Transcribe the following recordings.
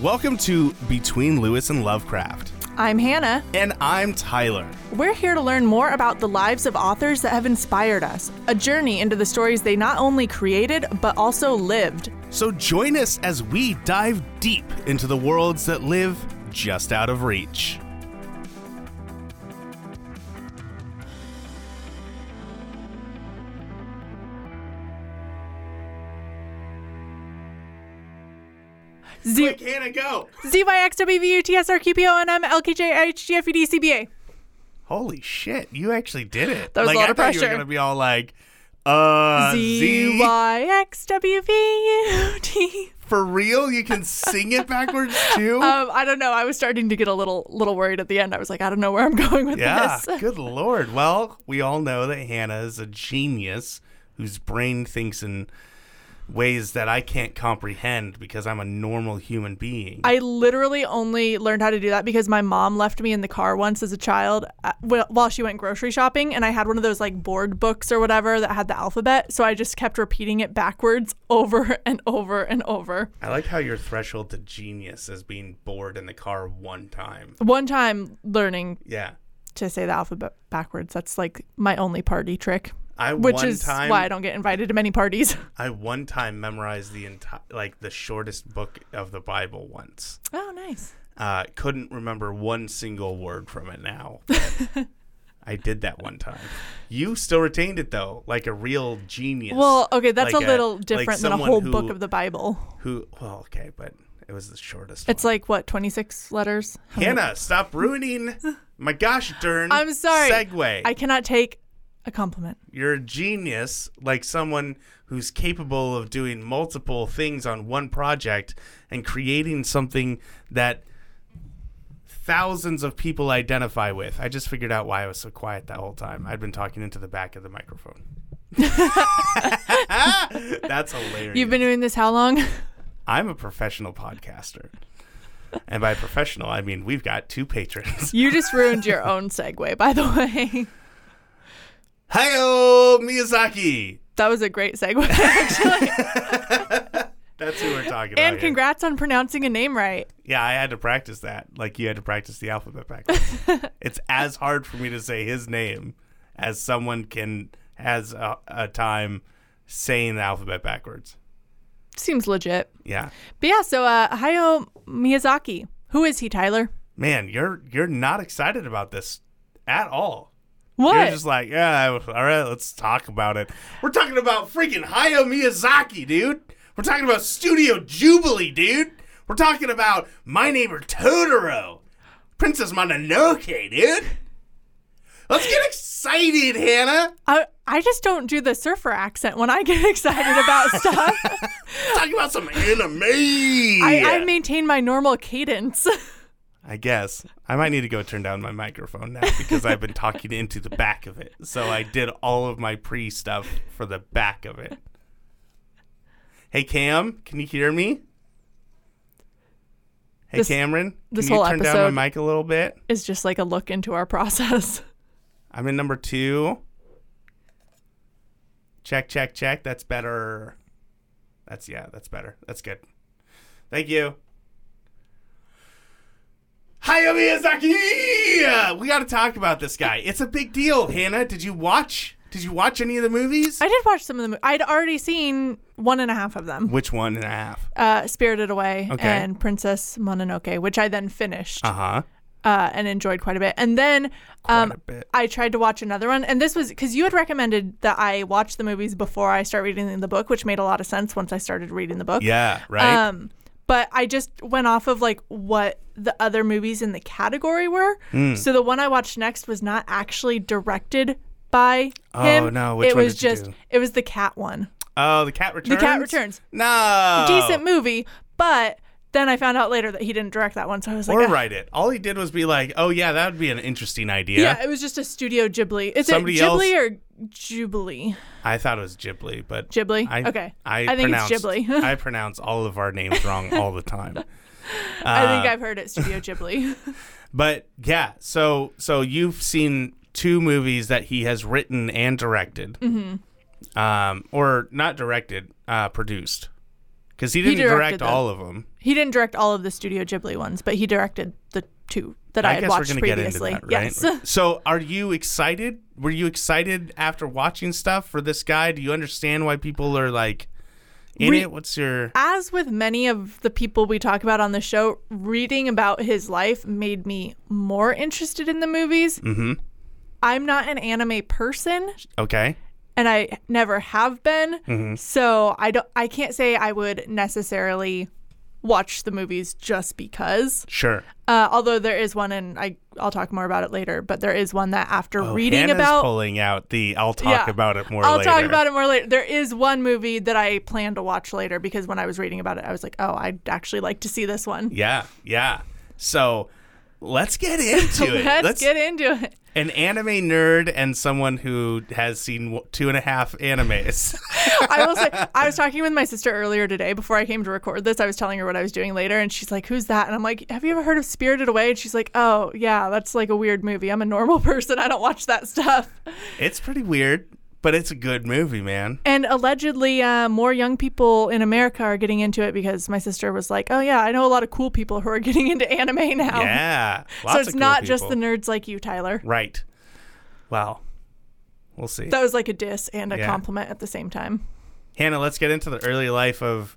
Welcome to Between Lewis and Lovecraft. I'm Hannah. And I'm Tyler. We're here to learn more about the lives of authors that have inspired us, a journey into the stories they not only created, but also lived. So join us as we dive deep into the worlds that live just out of reach. Quick, Hannah, go! ZYXWVUTSRQPONMLKJHGFEDCBA. Holy shit, you actually did it. That was a lot of pressure. You were going to be all like, ZYXWVUT. For real? You can sing it backwards too? I don't know. I was starting to get a little worried at the end. I was like, I don't know where I'm going with this. Yeah, good lord. Well, we all know that Hannah is a genius whose brain thinks in ways that I can't comprehend because I'm a normal human being. I literally only learned how to do that because my mom left me in the car once as a child while she went grocery shopping, and I had one of those like board books or whatever that had the alphabet, so I just kept repeating it backwards over and over and over. I like how your threshold to genius is being bored in the car one time. One time learning to say the alphabet backwards. That's like my only party trick. Which is why I don't get invited to many parties. I one time memorized the entire, like the shortest book of the Bible once. Oh, nice. Couldn't remember one single word from it now. I did that one time. You still retained it though, like a real genius. Well, okay, that's like a little different than a whole book of the Bible. But it was the shortest. It's one. Like what, 26 letters? Hannah, stop ruining my gosh darn. I'm sorry. Segue. I cannot take a compliment. You're a genius, like someone who's capable of doing multiple things on one project and creating something that thousands of people identify with. I just figured out why I was so quiet that whole time. I'd been talking into the back of the microphone. That's hilarious. You've been doing this how long? I'm a professional podcaster. And by professional, I mean we've got 2 patrons. You just ruined your own segue, by the way. Hayao Miyazaki. That was a great segue, actually. That's who we're talking about. And congrats on pronouncing a name right. Yeah, I had to practice that. Like, you had to practice the alphabet backwards. It's as hard for me to say his name as someone has a time saying the alphabet backwards. Seems legit. Yeah. But yeah, so Hayao Miyazaki. Who is he, Tyler? Man, you're not excited about this at all. What? You're just like, yeah, all right, let's talk about it. We're talking about freaking Hayao Miyazaki, dude. We're talking about Studio Ghibli, dude. We're talking about My Neighbor Totoro. Princess Mononoke, dude. Let's get excited, Hannah. I just don't do the surfer accent when I get excited about stuff. Talking about some anime. I maintain my normal cadence. I guess. I might need to go turn down my microphone now because I've been talking into the back of it. So I did all of my pre-stuff for the back of it. Hey, Cam, can you hear me? Hey, Cameron, can you turn down my mic a little bit? It's just like a look into our process. I'm in number 2. Check, check, check. That's better. That's better. That's good. Thank you. Hayao Miyazaki! We got to talk about this guy. It's a big deal, Hannah. Did you watch any of the movies? I did watch some of them. I'd already seen 1.5 of them. Which 1.5? Spirited Away and Princess Mononoke, which I then finished and enjoyed quite a bit. And then I tried to watch another one. And this was because you had recommended that I watch the movies before I start reading the book, which made a lot of sense once I started reading the book. Yeah, right? But I just went off of like what the other movies in the category were. Mm. So the one I watched next was not actually directed by him. Oh no, which one was did you do? It was the cat one. Oh, The Cat Returns? The Cat Returns. No. Decent movie, but then I found out later that he didn't direct that one, so I was like, or write it. All he did was be like, oh yeah, that would be an interesting idea. Yeah, it was just a Studio Ghibli. Is somebody it Ghibli else? Or Jubilee? I thought it was Ghibli, but Ghibli? Okay. I think it's Ghibli. I pronounce all of our names wrong all the time. I think I've heard it Studio Ghibli. But yeah, so you've seen 2 movies that he has written and directed. Mm-hmm. Or not directed, produced. Because he didn't direct all of them. He didn't direct all of the Studio Ghibli ones, but he directed the two that I had watched previously. Get into that, right? Yes. So are you excited? Were you excited after watching stuff for this guy? Do you understand why people are like in it? What's your... As with many of the people we talk about on the show, reading about his life made me more interested in the movies. Mm-hmm. I'm not an anime person. Okay. And I never have been, mm-hmm. so I can't say I would necessarily watch the movies just because. Sure. Although there is one, and I'll talk more about it later, but there is one that after reading Hannah's about... pulling out the I'll talk about it more later. I'll talk about it more later. There is one movie that I plan to watch later because when I was reading about it, I was like, oh, I'd actually like to see this one. Yeah. So let's get into it. Let's get into it. An anime nerd and someone who has seen 2.5 animes. I will say, I was talking with my sister earlier today before I came to record this. I was telling her what I was doing later, and she's like, who's that? And I'm like, have you ever heard of Spirited Away? And she's like, oh, yeah, that's like a weird movie. I'm a normal person. I don't watch that stuff. It's pretty weird, but it's a good movie, man. And allegedly, more young people in America are getting into it because my sister was like, oh, yeah, I know a lot of cool people who are getting into anime now. Yeah. So it's not just the nerds like you, Tyler. Right. Wow. We'll see. That was like a diss and a compliment at the same time. Hannah, let's get into the early life of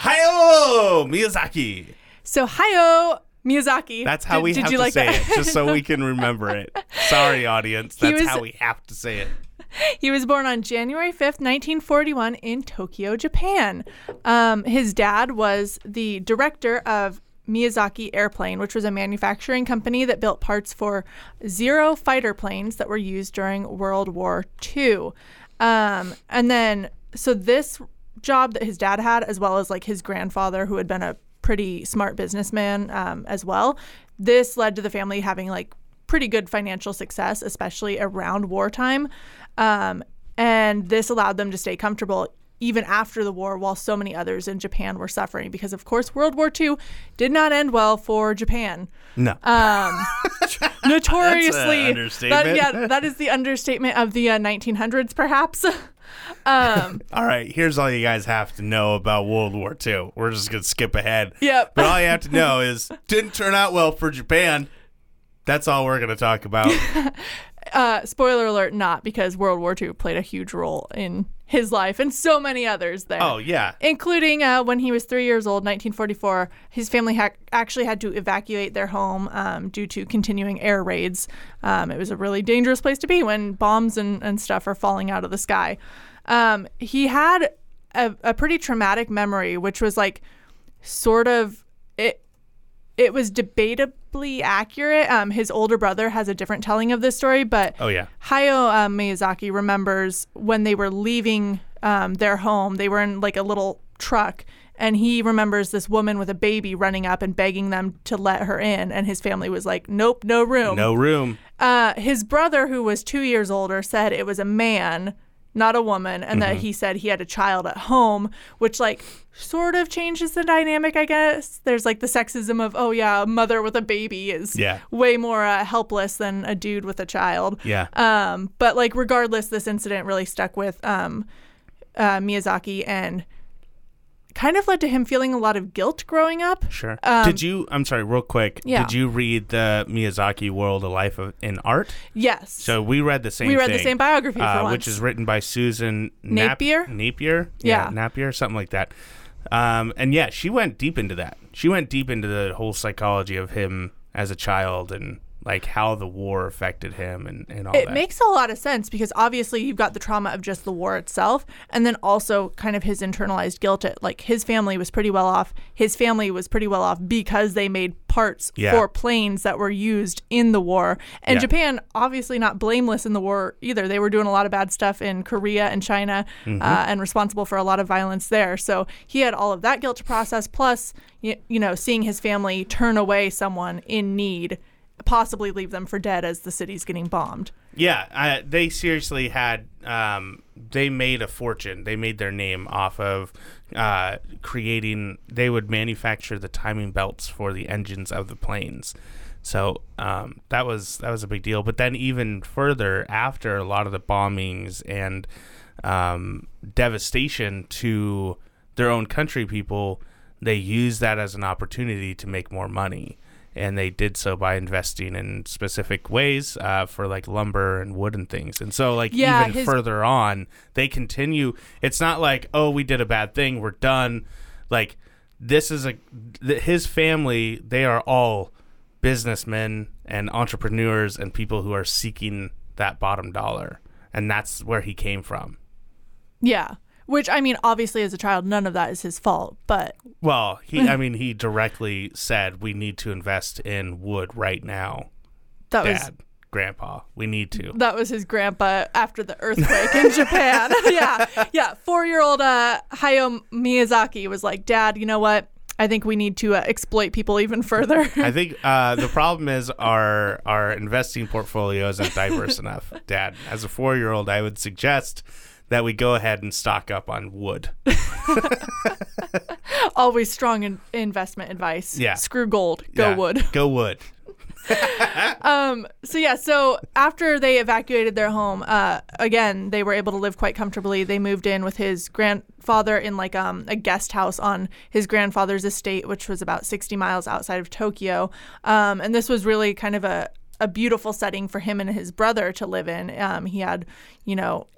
Hayao Miyazaki. So Hayao Miyazaki. That's how we have to say it, just so we can remember it. Sorry, audience. That's how we have to say it. He was born on January 5th, 1941 in Tokyo, Japan. His dad was the director of Miyazaki Airplane, which was a manufacturing company that built parts for Zero fighter planes that were used during World War II. And then, so this job that his dad had, as well as like his grandfather, who had been a pretty smart businessman as well, this led to the family having like pretty good financial success, especially around wartime. And this allowed them to stay comfortable even after the war while so many others in Japan were suffering because, of course, World War II did not end well for Japan. No. Notoriously. That's an understatement. That is the understatement of the 1900s, perhaps. All right, here's all you guys have to know about World War II. We're just going to skip ahead. Yep. But all you have to know is didn't turn out well for Japan. That's all we're going to talk about. Spoiler alert, not, because World War II played a huge role in his life and so many others there. Oh, yeah. Including when he was 3 years old, 1944, his family actually had to evacuate their home due to continuing air raids. It was a really dangerous place to be when bombs and stuff are falling out of the sky. He had a pretty traumatic memory, which was like sort of... It was debatably accurate. His older brother has a different telling of this story, but Hayao Miyazaki remembers when they were leaving their home. They were in like a little truck, and he remembers this woman with a baby running up and begging them to let her in, and his family was like, nope, no room. No room. His brother, who was 2 years older, said it was a man, not a woman, and that he said he had a child at home, which like sort of changes the dynamic, I guess. There's like the sexism of, oh yeah, a mother with a baby is way more helpless than a dude with a child. Yeah. But like regardless, this incident really stuck with Miyazaki and kind of led to him feeling a lot of guilt growing up. Sure. Did you read the Miyazaki World of Life in Art? Yes. So we read the same thing. We read the same biography for once. Which is written by Susan Napier. Napier? Yeah. Napier, something like that. And yeah, she went deep into that. She went deep into the whole psychology of him as a child and like how the war affected him and all that. It makes a lot of sense because obviously you've got the trauma of just the war itself and then also kind of his internalized guilt. Like his family was pretty well off. His family was pretty well off because they made parts for planes that were used in the war. And Japan, obviously not blameless in the war either. They were doing a lot of bad stuff in Korea and China and responsible for a lot of violence there. So he had all of that guilt to process plus, you know, seeing his family turn away someone in need, possibly leave them for dead as the city's getting bombed. Yeah, they seriously had, they made a fortune. They made their name off of creating, they would manufacture the timing belts for the engines of the planes. So that was a big deal. But then even further, after a lot of the bombings and devastation to their own country people, they used that as an opportunity to make more money. And they did so by investing in specific ways for like lumber and wood and things. And so like further on, they continue. It's not like, oh, we did a bad thing, we're done. Like this is his family. They are all businessmen and entrepreneurs and people who are seeking that bottom dollar. And that's where he came from. Yeah. Which, I mean, obviously, as a child, none of that is his fault, but... Well, he directly said, we need to invest in wood right now. That Dad, was... Grandpa, we need to. That was his grandpa after the earthquake in Japan. Yeah. 4-year-old Hayao Miyazaki was like, Dad, you know what? I think we need to exploit people even further. I think the problem is our investing portfolio isn't diverse enough, Dad. As a 4-year-old, I would suggest... that we go ahead and stock up on wood. Always strong investment advice. Yeah. Screw gold. Go wood. Go wood. So after they evacuated their home, again, they were able to live quite comfortably. They moved in with his grandfather in like a guest house on his grandfather's estate, which was about 60 miles outside of Tokyo. And this was really kind of a beautiful setting for him and his brother to live in. He had,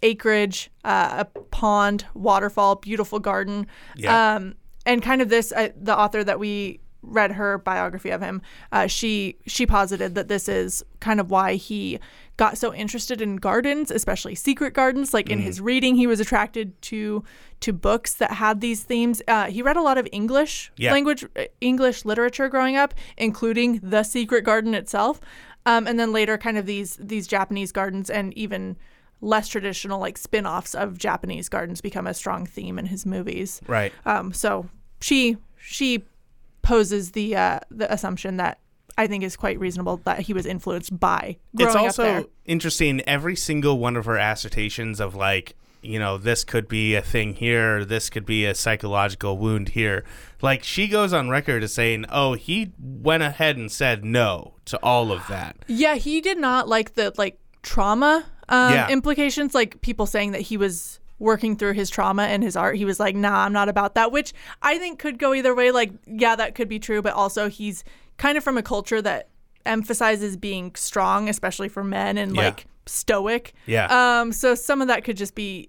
acreage, a pond, waterfall, beautiful garden. Yeah. And kind of this, the author that we read her biography of him, she posited that this is kind of why he got so interested in gardens, especially secret gardens. Like in his reading, he was attracted to books that had these themes. He read a lot of English language, English literature growing up, including The Secret Garden itself. And then later kind of these Japanese gardens and even less traditional like spin-offs of Japanese gardens become a strong theme in his movies. Right. So she poses the assumption that I think is quite reasonable that he was influenced by growing up there. It's also interesting, every single one of her assertions of like, this could be a thing here, this could be a psychological wound here. Like, she goes on record as saying, oh, he went ahead and said no to all of that. Yeah, he did not like the, trauma implications. Like, people saying that he was working through his trauma and his art. He was like, nah, I'm not about that, which I think could go either way. Like, yeah, that could be true, but also he's kind of from a culture that emphasizes being strong, especially for men, and, stoic. Yeah. So some of that could just be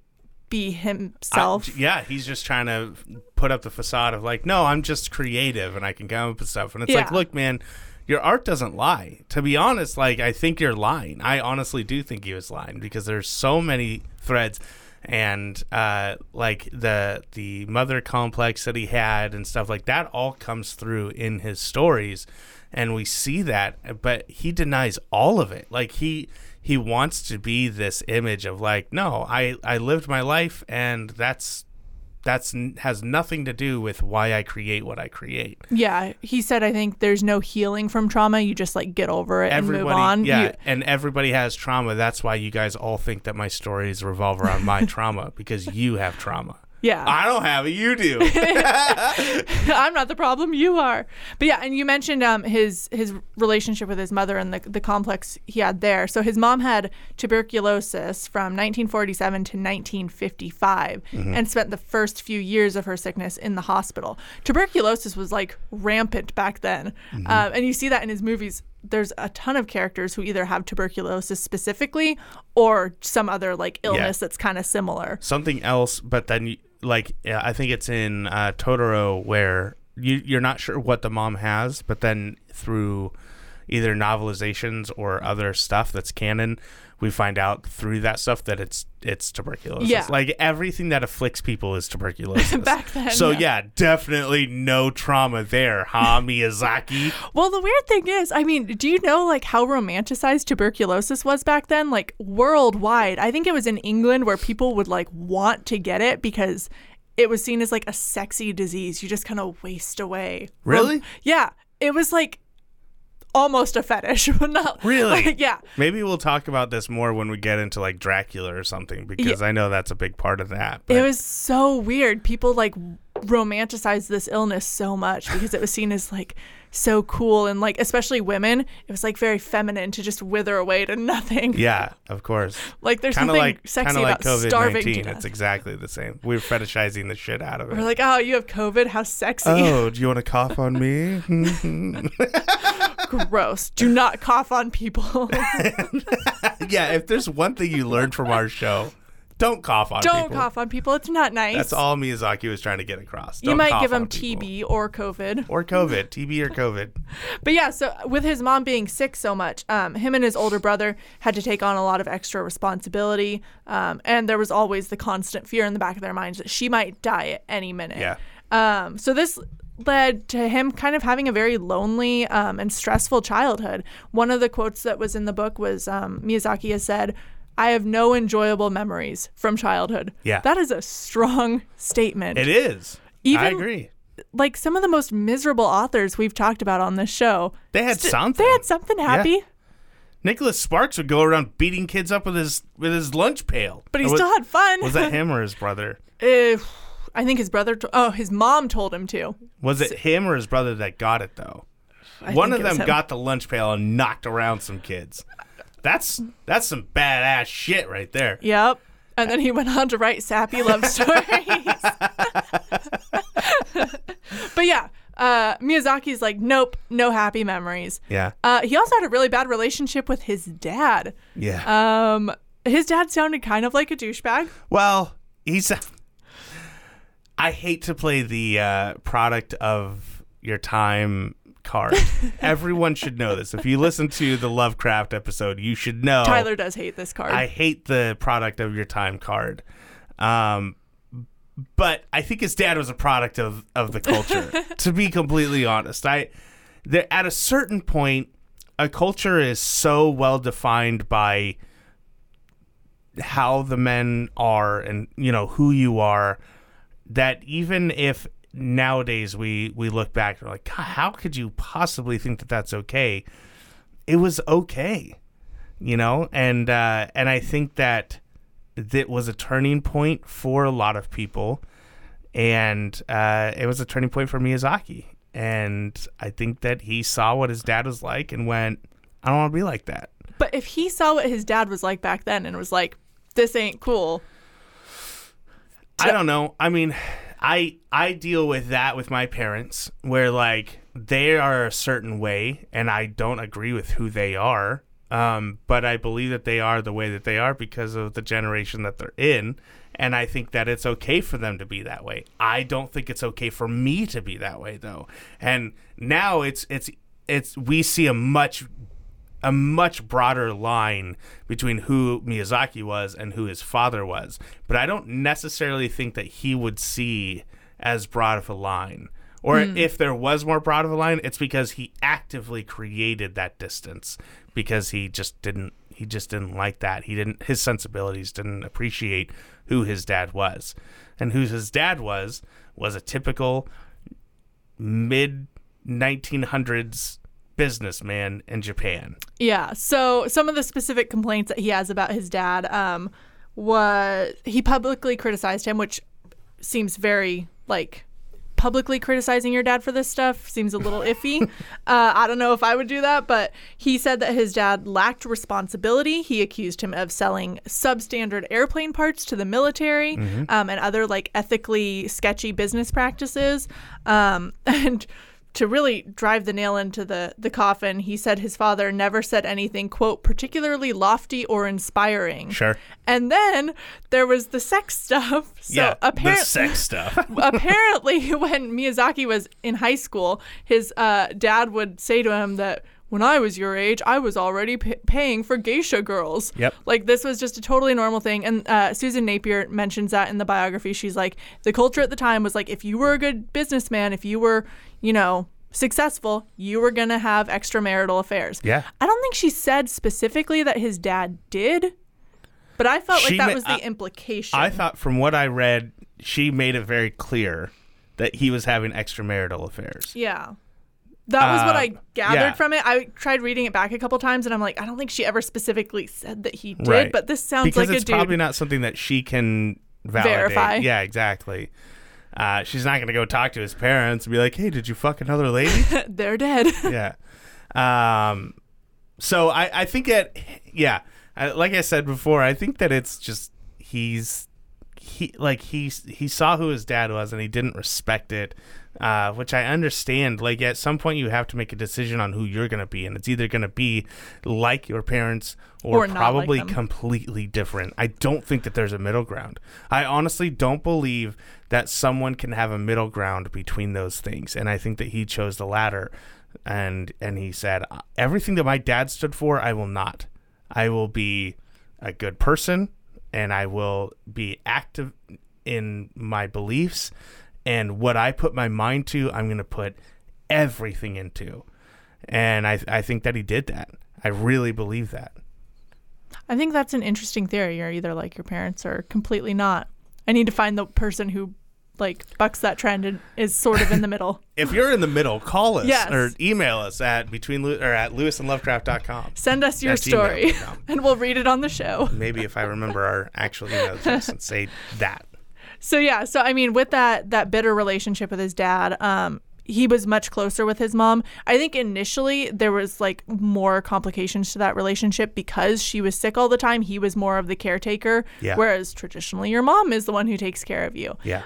himself. He's just trying to put up the facade of like, no, I'm just creative and I can come up with stuff. And it's like, look, man, your art doesn't lie. To be honest, like, I think you're lying. I honestly do think he was lying because there's so many threads and the mother complex that he had and stuff like that all comes through in his stories. And we see that, but he denies all of it. Like he wants to be this image of like, no, I lived my life, and that's has nothing to do with why I create what I create. Yeah, he said, I think there's no healing from trauma. You just like get over it and move on. Yeah, and everybody has trauma. That's why you guys all think that my stories revolve around my trauma, because you have trauma. Yeah. I don't have it. You do. I'm not the problem. You are. But yeah, and you mentioned his relationship with his mother and the complex he had there. So his mom had tuberculosis from 1947 to 1955 and spent the first few years of her sickness in the hospital. Tuberculosis was like rampant back then. And you see that in his movies. There's a ton of characters who either have tuberculosis specifically or some other like illness that's kind of similar. Something else, but then I think it's in Totoro where you're not sure what the mom has, but then through either novelizations or other stuff that's canon, we find out through that stuff that it's tuberculosis. Yeah. Like everything that afflicts people is tuberculosis. Back then. So yeah, definitely no trauma there, huh, Miyazaki? Well, the weird thing is, I mean, do you know like how romanticized tuberculosis was back then? Like worldwide. I think it was in England where people would like want to get it because it was seen as like a sexy disease. You just kind of waste away. Really? Yeah. It was like almost a fetish, but not really. Like, yeah. Maybe we'll talk about this more when we get into like Dracula or something, because I know that's a big part of that. But it was so weird. People like romanticized this illness so much because it was seen as like so cool, and like especially women, it was like very feminine to just wither away to nothing. Yeah, of course. Like there's something like, sexy about COVID-19. Starving to death. It's exactly the same. We're fetishizing the shit out of it. We're like, oh, you have COVID? How sexy. Oh, do you want to cough on me? Gross. Do not cough on people. Yeah, if there's one thing you learned from our show, don't cough on people. Don't cough on people. It's not nice. That's all Miyazaki was trying to get across. You might give them TB or COVID. Or COVID. TB or COVID. But yeah, so with his mom being sick so much, him and his older brother had to take on a lot of extra responsibility. And there was always the constant fear in the back of their minds that she might die at any minute. Yeah. So this led to him kind of having a very lonely and stressful childhood. One of the quotes that was in the book was Miyazaki has said, I have no enjoyable memories from childhood. Yeah. That is a strong statement. It is. Even, I agree. Like some of the most miserable authors we've talked about on this show. They had something. They had something happy. Yeah. Nicholas Sparks would go around beating kids up with his lunch pail. But he still had fun. Was that him or his brother? I think his brother. His mom told him to. Was it him or his brother that got it, though? One of them got the lunch pail and knocked around some kids. That's some badass shit right there. Yep. And then he went on to write sappy love stories. But yeah, Miyazaki's like, nope, no happy memories. Yeah. He also had a really bad relationship with his dad. Yeah. His dad sounded kind of like a douchebag. Well, I hate to play the product of your time card. Everyone should know this. If you listen to the Lovecraft episode, you should know Tyler does hate this card. I hate the product of your time card. But I think his dad was a product of the culture, to be completely honest. At a certain point, a culture is so well defined by how the men are and you know who you are that even if nowadays, we look back and we're like, God, how could you possibly think that that's okay? It was okay, you know? And I think that that was a turning point for a lot of people. And it was a turning point for Miyazaki. And I think that he saw what his dad was like and went, I don't want to be like that. But if he saw what his dad was like back then and was like, this ain't cool. I don't know. I mean... I deal with that with my parents where, like, they are a certain way and I don't agree with who they are, but I believe that they are the way that they are because of the generation that they're in, and I think that it's okay for them to be that way. I don't think it's okay for me to be that way, though. And now it's we see a much broader line between who Miyazaki was and who his father was. But I don't necessarily think that he would see as broad of a line. Or if there was more broad of a line, it's because he actively created that distance because he just didn't like that. His sensibilities didn't appreciate who his dad was. And who his dad was a typical mid-1900s businessman in Japan. Yeah. So some of the specific complaints that he has about his dad was he publicly criticized him, which seems very like publicly criticizing your dad for this stuff seems a little iffy. I don't know if I would do that, but he said that his dad lacked responsibility. He accused him of selling substandard airplane parts to the military and other like ethically sketchy business practices. And to really drive the nail into the coffin, he said his father never said anything, quote, particularly lofty or inspiring. Sure. And then there was the sex stuff. So yeah, the sex stuff. Apparently, when Miyazaki was in high school, his dad would say to him that, when I was your age, I was already paying for geisha girls. Yep. Like, this was just a totally normal thing. And Susan Napier mentions that in the biography. She's like, the culture at the time was like, if you were a good businessman, if you were, you know, successful, you were going to have extramarital affairs. Yeah. I don't think she said specifically that his dad did, but I felt like that was the implication. I thought from what I read, she made it very clear that he was having extramarital affairs. Yeah. That was what I gathered from it. I tried reading it back a couple times, and I'm like, I don't think she ever specifically said that he did, but this sounds because like a dude. Because it's probably not something that she can verify. Yeah, exactly. She's not going to go talk to his parents and be like, hey, did you fuck another lady? They're dead. Yeah. So I think that, yeah, like I said before, I think that it's just he saw who his dad was and he didn't respect it, which I understand. Like, at some point you have to make a decision on who you're going to be, and it's either going to be like your parents or probably like completely different. I don't think that there's a middle ground. I honestly don't believe that someone can have a middle ground between those things, and I think that he chose the latter. And he said, everything that my dad stood for, I will not. I will be a good person, and I will be active in my beliefs, and what I put my mind to, I'm going to put everything into. And I think that he did that. I really believe that. I think that's an interesting theory. You're either like your parents or completely not. I need to find the person who like bucks that trend and is sort of in the middle. If you're in the middle, call us or email us at at lewisandlovecraft.com. Send us your story and we'll read it on the show. Maybe if I remember our actual email address and say that. So yeah, so I mean, with that bitter relationship with his dad, he was much closer with his mom. I think initially there was like more complications to that relationship because she was sick all the time. He was more of the caretaker, whereas traditionally your mom is the one who takes care of you. Yeah.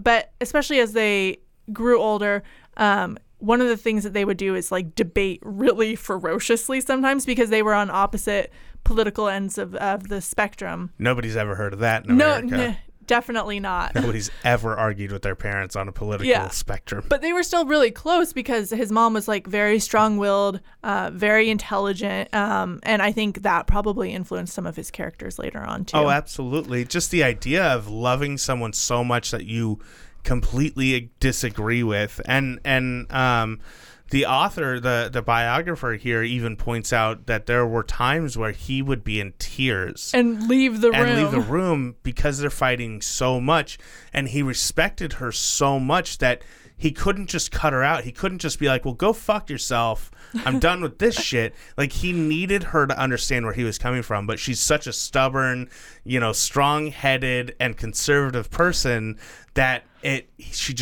But especially as they grew older, one of the things that they would do is like debate really ferociously sometimes because they were on opposite political ends of the spectrum. Nobody's ever heard of that in America. No. Definitely not. Nobody's ever argued with their parents on a political spectrum. But they were still really close because his mom was like very strong-willed, very intelligent, and I think that probably influenced some of his characters later on too. Oh, absolutely. Just the idea of loving someone so much that you completely disagree with, and the author, the biographer here, even points out that there were times where he would be in tears and leave the room because they're fighting so much, and he respected her so much that he couldn't just cut her out. He couldn't just be like, well, go fuck yourself, I'm done with this shit. Like, he needed her to understand where he was coming from, but she's such a stubborn, strong-headed and conservative person that she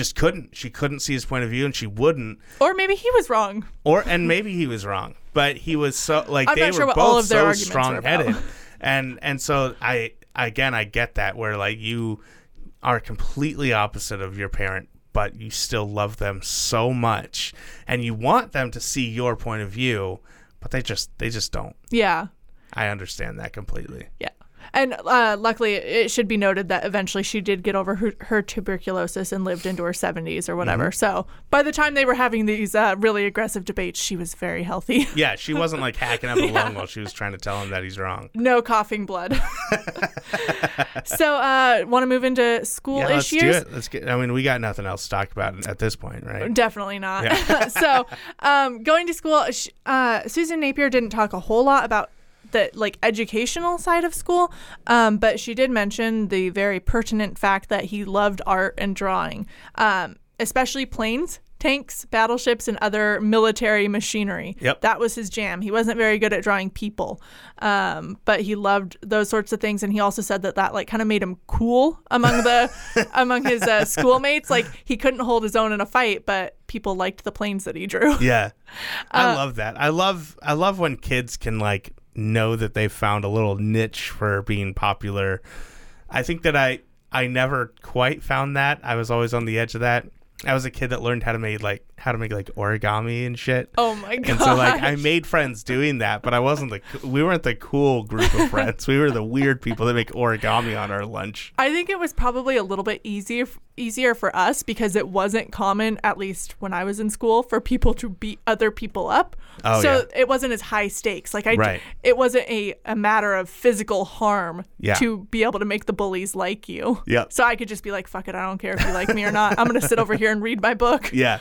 couldn't see his point of view, and she wouldn't. Or maybe he was wrong. But he was so like, they were both so strong-headed, and so I get that, where like you are completely opposite of your parent, but you still love them so much, and you want them to see your point of view, but they just don't. Yeah, I understand that completely. Yeah. And luckily, it should be noted that eventually she did get over her tuberculosis and lived into her 70s or whatever. Mm-hmm. So by the time they were having these really aggressive debates, she was very healthy. Yeah, she wasn't like hacking up a lung while she was trying to tell him that he's wrong. No coughing blood. So want to move into school issues? Yeah, let's do it. We got nothing else to talk about at this point, right? Definitely not. Yeah. So going to school, Susan Napier didn't talk a whole lot about the like educational side of school, but she did mention the very pertinent fact that he loved art and drawing, especially planes, tanks, battleships, and other military machinery. Yep. That was his jam. He wasn't very good at drawing people, but he loved those sorts of things. And he also said that like kind of made him cool among his schoolmates. Like, he couldn't hold his own in a fight, but people liked the planes that he drew. Yeah, I love that. I love when kids can like know that they found a little niche for being popular. I think that I never quite found that. I was always on the edge of that. I was a kid that learned how to make origami and shit. Oh my god! And so like I made friends doing that, but we weren't the cool group of friends. We were the weird people that make origami on our lunch. I think it was probably a little bit easier for us because it wasn't common, at least when I was in school, for people to beat other people up. Oh, so it wasn't as high stakes. Like it wasn't a matter of physical harm to be able to make the bullies like you. Yep. So I could just be like, fuck it, I don't care if you like me or not. I'm gonna sit over here and read my book. Yeah.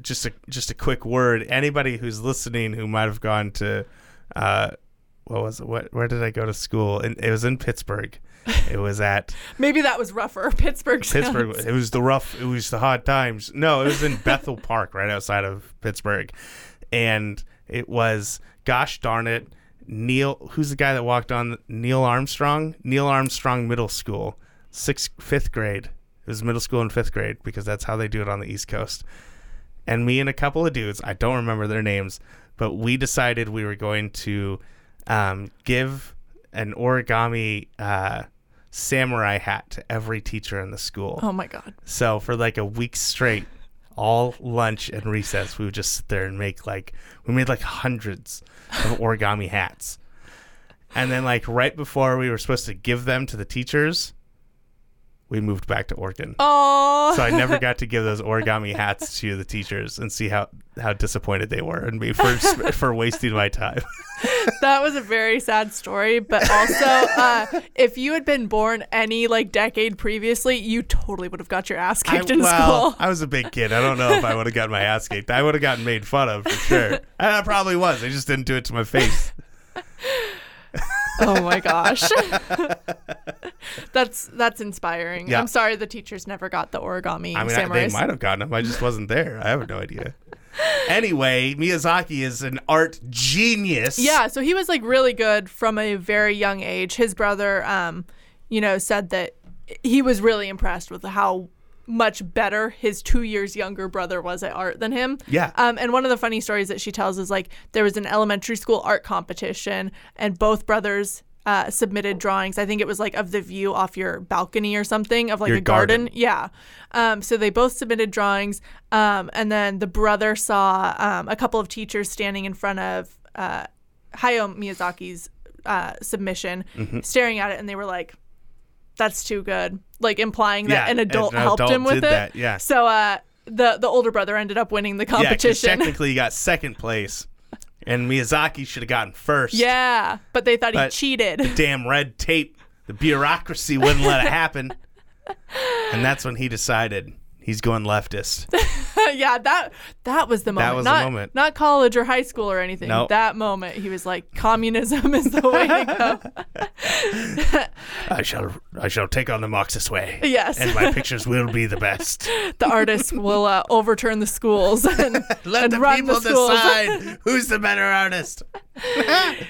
Just a quick word. Anybody who's listening who might have gone to where did I go to school? And it was in Pittsburgh. It was at maybe that was rougher. Pittsburgh. It was the hard times. No, it was in Bethel Park, right outside of Pittsburgh. And it was, gosh darn it, who's the guy that walked on? Neil Armstrong Middle School, fifth grade. It was middle school and fifth grade because that's how they do it on the East Coast. And me and a couple of dudes, I don't remember their names, but we decided we were going to give an origami samurai hat to every teacher in the school. Oh, my God. So for like a week straight, all lunch and recess, we would just sit there and make like, we made like hundreds of origami hats. And then like right before we were supposed to give them to the teachers, we moved back to Oregon. Oh! So I never got to give those origami hats to the teachers and see how disappointed they were in me for wasting my time. That was a very sad story, but also if you had been born any like decade previously, you totally would have got your ass kicked in school. I was a big kid. I don't know if I would have gotten my ass kicked. I would have gotten made fun of for sure. And I probably was. I just didn't do it to my face. Oh my gosh. That's inspiring. Yeah. I'm sorry the teachers never got the origami samurais. They might have gotten them. I just wasn't there. I have no idea. Anyway, Miyazaki is an art genius. Yeah, so he was like really good from a very young age. His brother said that he was really impressed with how much better his 2 years younger brother was at art than him. Yeah. And one of the funny stories that she tells is like there was an elementary school art competition and both brothers submitted drawings. I think it was like of the view off your balcony or something of like your garden. Yeah. So they both submitted drawings. And then the brother saw a couple of teachers standing in front of Hayao Miyazaki's submission, staring at it, and they were like, that's too good, like implying that an adult helped him with it. Yeah. So the older brother ended up winning the competition. Yeah, technically he got second place, and Miyazaki should have gotten first. Yeah, but they thought he cheated. The damn red tape, the bureaucracy wouldn't let it happen, and that's when he decided he's going leftist. Yeah, that was the moment. That was the moment. Not college or high school or anything. Nope. That moment, he was like, communism is the way to go. I shall take on the Marxist way. Yes. And my pictures will be the best. The artists will overturn the schools and let the people decide who's the better artist.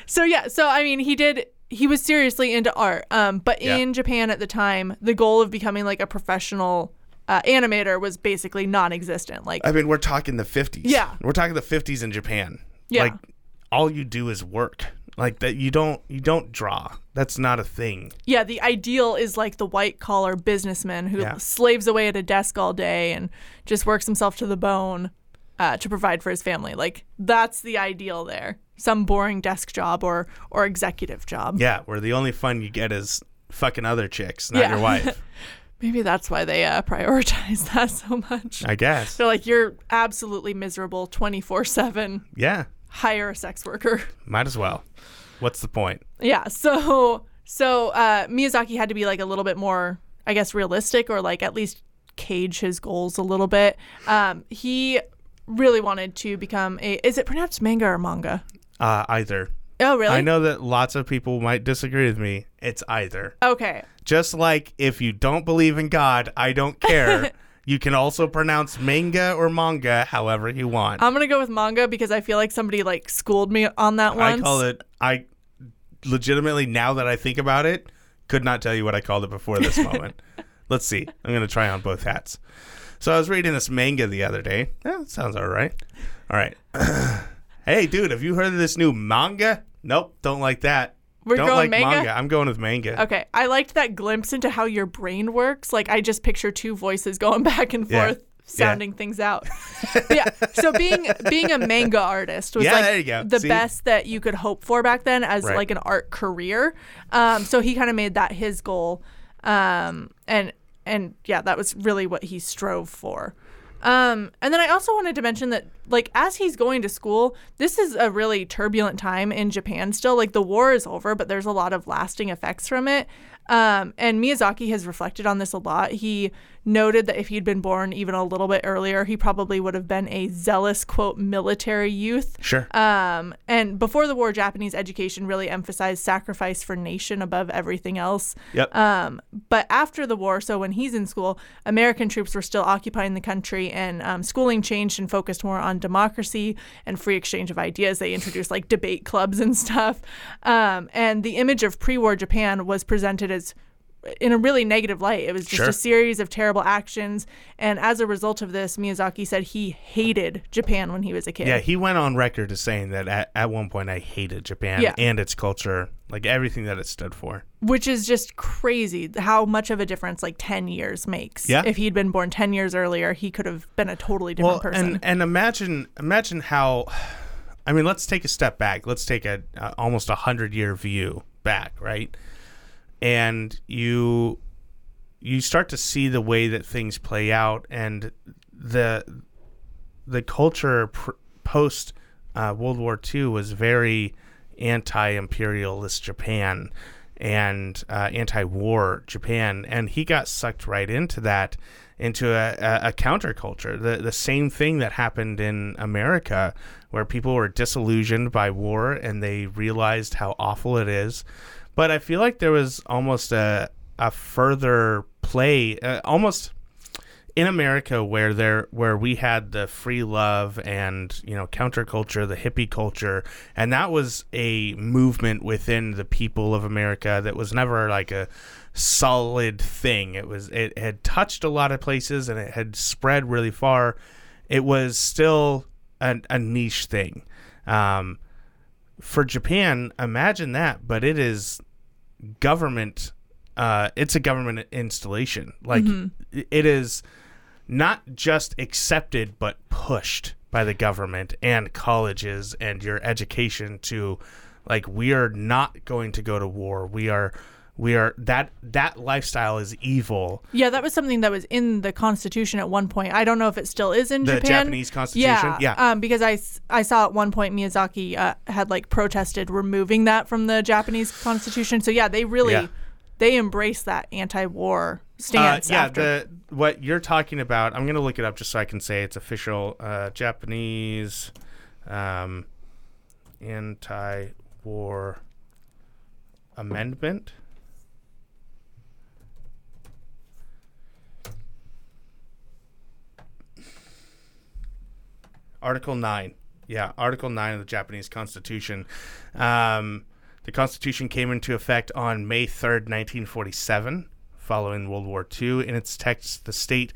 So I mean, he did. He was seriously into art, but in Japan at the time, the goal of becoming like a professional animator was basically non-existent. We're talking the 50s. Yeah. We're talking the 50s in Japan. Yeah. Like, all you do is work. Like, that you don't draw. That's not a thing. Yeah, the ideal is like the white-collar businessman who slaves away at a desk all day and just works himself to the bone to provide for his family. Like, that's the ideal there. Some boring desk job or executive job. Yeah, where the only fun you get is fucking other chicks, not your wife. Maybe that's why they prioritize that so much. I guess. They're like, you're absolutely miserable 24/7. Yeah. Hire a sex worker. Might as well. What's the point? Yeah. So Miyazaki had to be like a little bit more, I guess, realistic, or like at least cage his goals a little bit. He really wanted to become is it pronounced manga or manga? Either. Oh, really? I know that lots of people might disagree with me. It's either. Okay. Just like if you don't believe in God, I don't care. You can also pronounce manga or manga however you want. I'm going to go with manga because I feel like somebody like schooled me on that once. I legitimately, now that I think about it, could not tell you what I called it before this moment. Let's see. I'm going to try on both hats. So I was reading this manga the other day. Yeah, that sounds all right. All right. Hey, dude, have you heard of this new manga? Nope, don't like that. Don't like manga. I'm going with manga. Okay, I liked that glimpse into how your brain works. Like, I just picture two voices going back and forth, sounding things out. Yeah, so being a manga artist was best that you could hope for back then as like an art career. So he kind of made that his goal, and that was really what he strove for. And then I also wanted to mention that, like, as he's going to school, this is a really turbulent time in Japan still. Like, the war is over, but there's a lot of lasting effects from it. And Miyazaki has reflected on this a lot. He noted that if he'd been born even a little bit earlier, he probably would have been a zealous, quote, military youth. Sure. And before the war, Japanese education really emphasized sacrifice for nation above everything else. Yep. But after the war, so when he's in school, American troops were still occupying the country, and schooling changed and focused more on democracy and free exchange of ideas. They introduced like debate clubs and stuff. And the image of pre-war Japan was presented as in a really negative light. It was just a series of terrible actions. And as a result of this, Miyazaki said he hated Japan when he was a kid. Yeah, he went on record as saying that at one point I hated Japan and its culture, like everything that it stood for. Which is just crazy how much of a difference like 10 years makes. Yeah. If he'd been born 10 years earlier, he could have been a totally different person. And imagine how... I mean, let's take a step back. Let's take a almost 100-year view back, right? And you start to see the way that things play out, and the culture post World War II was very anti-imperialist Japan and anti-war Japan, and he got sucked right into that, into a counterculture. The same thing that happened in America, where people were disillusioned by war and they realized how awful it is. But I feel like there was almost a further play, almost in America, where we had the free love and, you know, counterculture, the hippie culture, and that was a movement within the people of America that was never like a solid thing. It had touched a lot of places and it had spread really far. It was still a niche thing. For Japan, imagine that, but it is government. It's a government installation. Like it is not just accepted, but pushed by the government and colleges and your education to, like, we are not going to go to war. We are that lifestyle is evil. Yeah, that was something that was in the Constitution at one point. I don't know if it still is in Japan. The Japanese Constitution. Yeah. Because I saw at one point Miyazaki had like protested removing that from the Japanese Constitution. So yeah, they embraced that anti-war stance. What you're talking about, I'm gonna look it up just so I can say it's official. Japanese anti-war amendment. Article 9. Yeah, Article 9 of the Japanese Constitution. The Constitution came into effect on May 3rd, 1947, following World War II. In its text, the state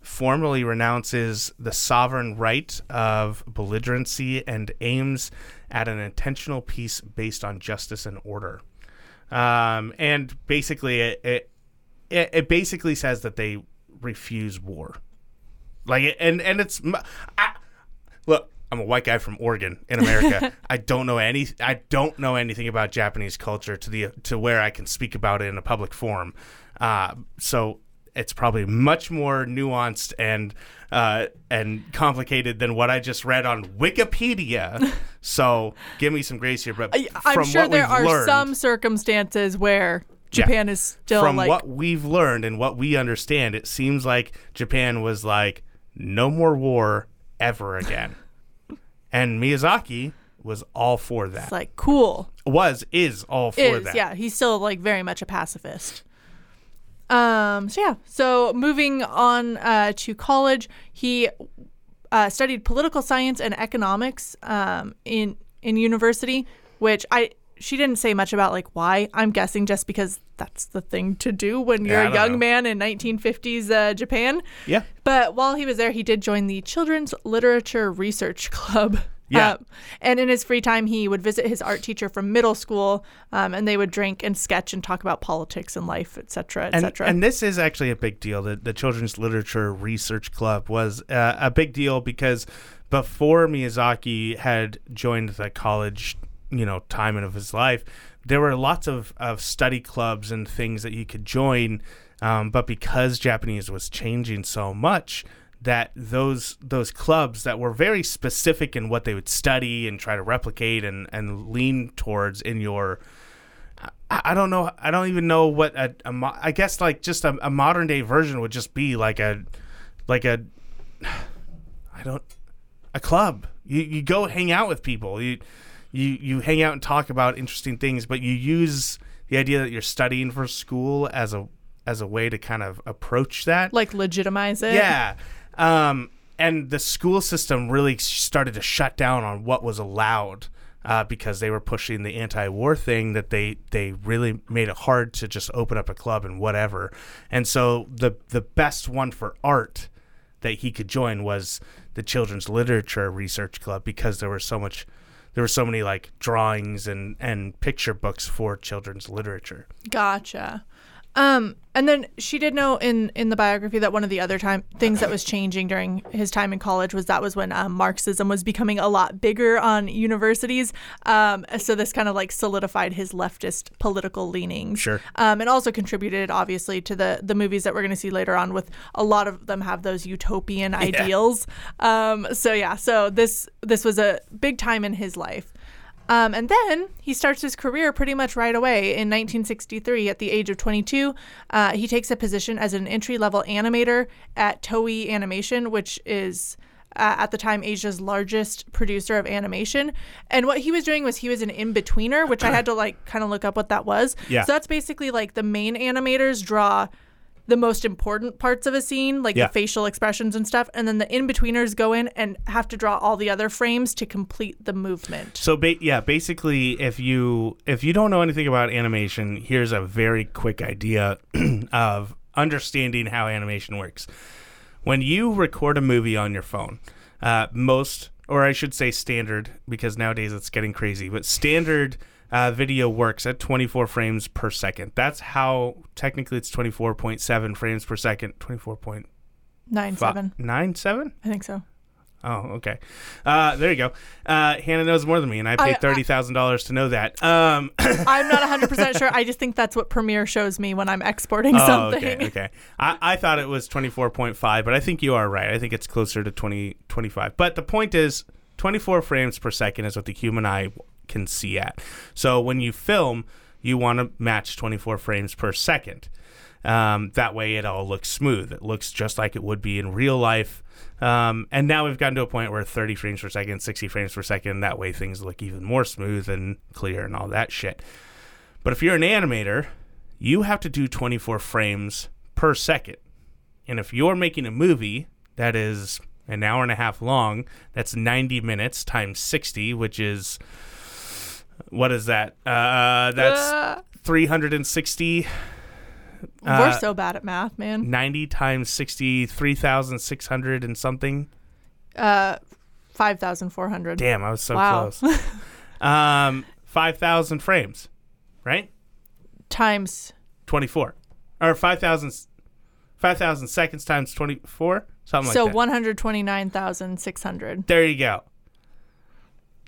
formally renounces the sovereign right of belligerency and aims at an intentional peace based on justice and order. And basically, it basically says that they refuse war. Like, and it's... Look, I'm a white guy from Oregon in America. I don't know anything about Japanese culture to where I can speak about it in a public forum. So it's probably much more nuanced and complicated than what I just read on Wikipedia. So give me some grace here, but I'm sure there are some circumstances where Japan is still from like... what we've learned and what we understand, it seems like Japan was like, no more war ever again. And Miyazaki was all for that. It's like, cool. Is all for that. Yeah, he's still like very much a pacifist. So moving on to college, he studied political science and economics in university, which she didn't say much about like why. I'm guessing just because that's the thing to do when you're a young man in 1950s Japan. Yeah. But while he was there, he did join the Children's Literature Research Club. Yeah. And in his free time, he would visit his art teacher from middle school, and they would drink and sketch and talk about politics and life, et cetera, et cetera. And this is actually a big deal. The Children's Literature Research Club was a big deal because before Miyazaki had joined the college, you know, time of his life, there were lots of study clubs and things that you could join, but because Japanese was changing so much, that those clubs that were very specific in what they would study and try to replicate and lean towards in your, I guess like just a modern day version would just be like a club. You go hang out with people. You hang out and talk about interesting things, but you use the idea that you're studying for school as a way to kind of approach that. Like legitimize it. Yeah. And the school system really started to shut down on what was allowed because they were pushing the anti-war thing, that they really made it hard to just open up a club and whatever. And so the best one for art that he could join was the Children's Literature Research Club, because there were so many like drawings and picture books for children's literature. Gotcha. And then she did know in the biography that one of the other things that was changing during his time in college was when Marxism was becoming a lot bigger on universities. So this kind of like solidified his leftist political leanings. Sure. And also contributed obviously to the movies that we're going to see later on, with a lot of them have those utopian ideals. So this was a big time in his life. And then he starts his career pretty much right away. In 1963, at the age of 22, he takes a position as an entry-level animator at Toei Animation, which is, at the time, Asia's largest producer of animation. And what he was doing was he was an in-betweener, which I had to like kind of look up what that was. Yeah. So that's basically like the main animators draw the most important parts of a scene, like the facial expressions and stuff. And then the in-betweeners go in and have to draw all the other frames to complete the movement. So, basically, if you don't know anything about animation, here's a very quick idea of understanding how animation works. When you record a movie on your phone, most, or I should say standard, because nowadays it's getting crazy, but standard video works at 24 frames per second. That's how, technically it's 24.7 frames per second. 24.97. 97? I think so. Oh, okay. There you go. Hannah knows more than me, and I paid $30,000 to know that. I'm not 100% sure. I just think that's what Premiere shows me when I'm exporting something. Okay. I thought it was 24.5, but I think you are right. I think it's closer to 25. But the point is, 24 frames per second is what the human eye can see at. So when you film, you want to match 24 frames per second. That way it all looks smooth. It looks just like it would be in real life. And now we've gotten to a point where 30 frames per second, 60 frames per second, that way things look even more smooth and clear and all that shit. But if you're an animator, you have to do 24 frames per second. And if you're making a movie that is an hour and a half long, that's 90 minutes times 60, which is... what is that? That's 360. We're so bad at math, man. 90 times 60, 3,600 and something. 5,400. Damn, I was so close. 5,000 frames, right? Times 24. Or 5,000 seconds times 24, something like that. So 129,600. There you go.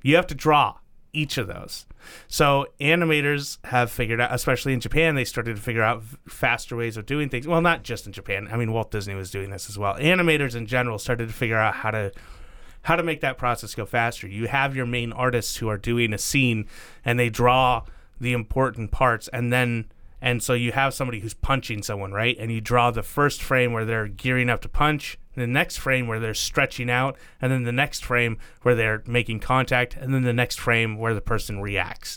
You have to draw each of those. So animators have figured out, especially in Japan, they started to figure out faster ways of doing things. Well, not just in Japan. I mean, Walt Disney was doing this as well. Animators in general started to figure out how to make that process go faster. You have your main artists who are doing a scene, and they draw the important parts, and so you have somebody who's punching someone, right? And you draw the first frame where they're gearing up to punch, the next frame where they're stretching out, and then the next frame where they're making contact, and then the next frame where the person reacts.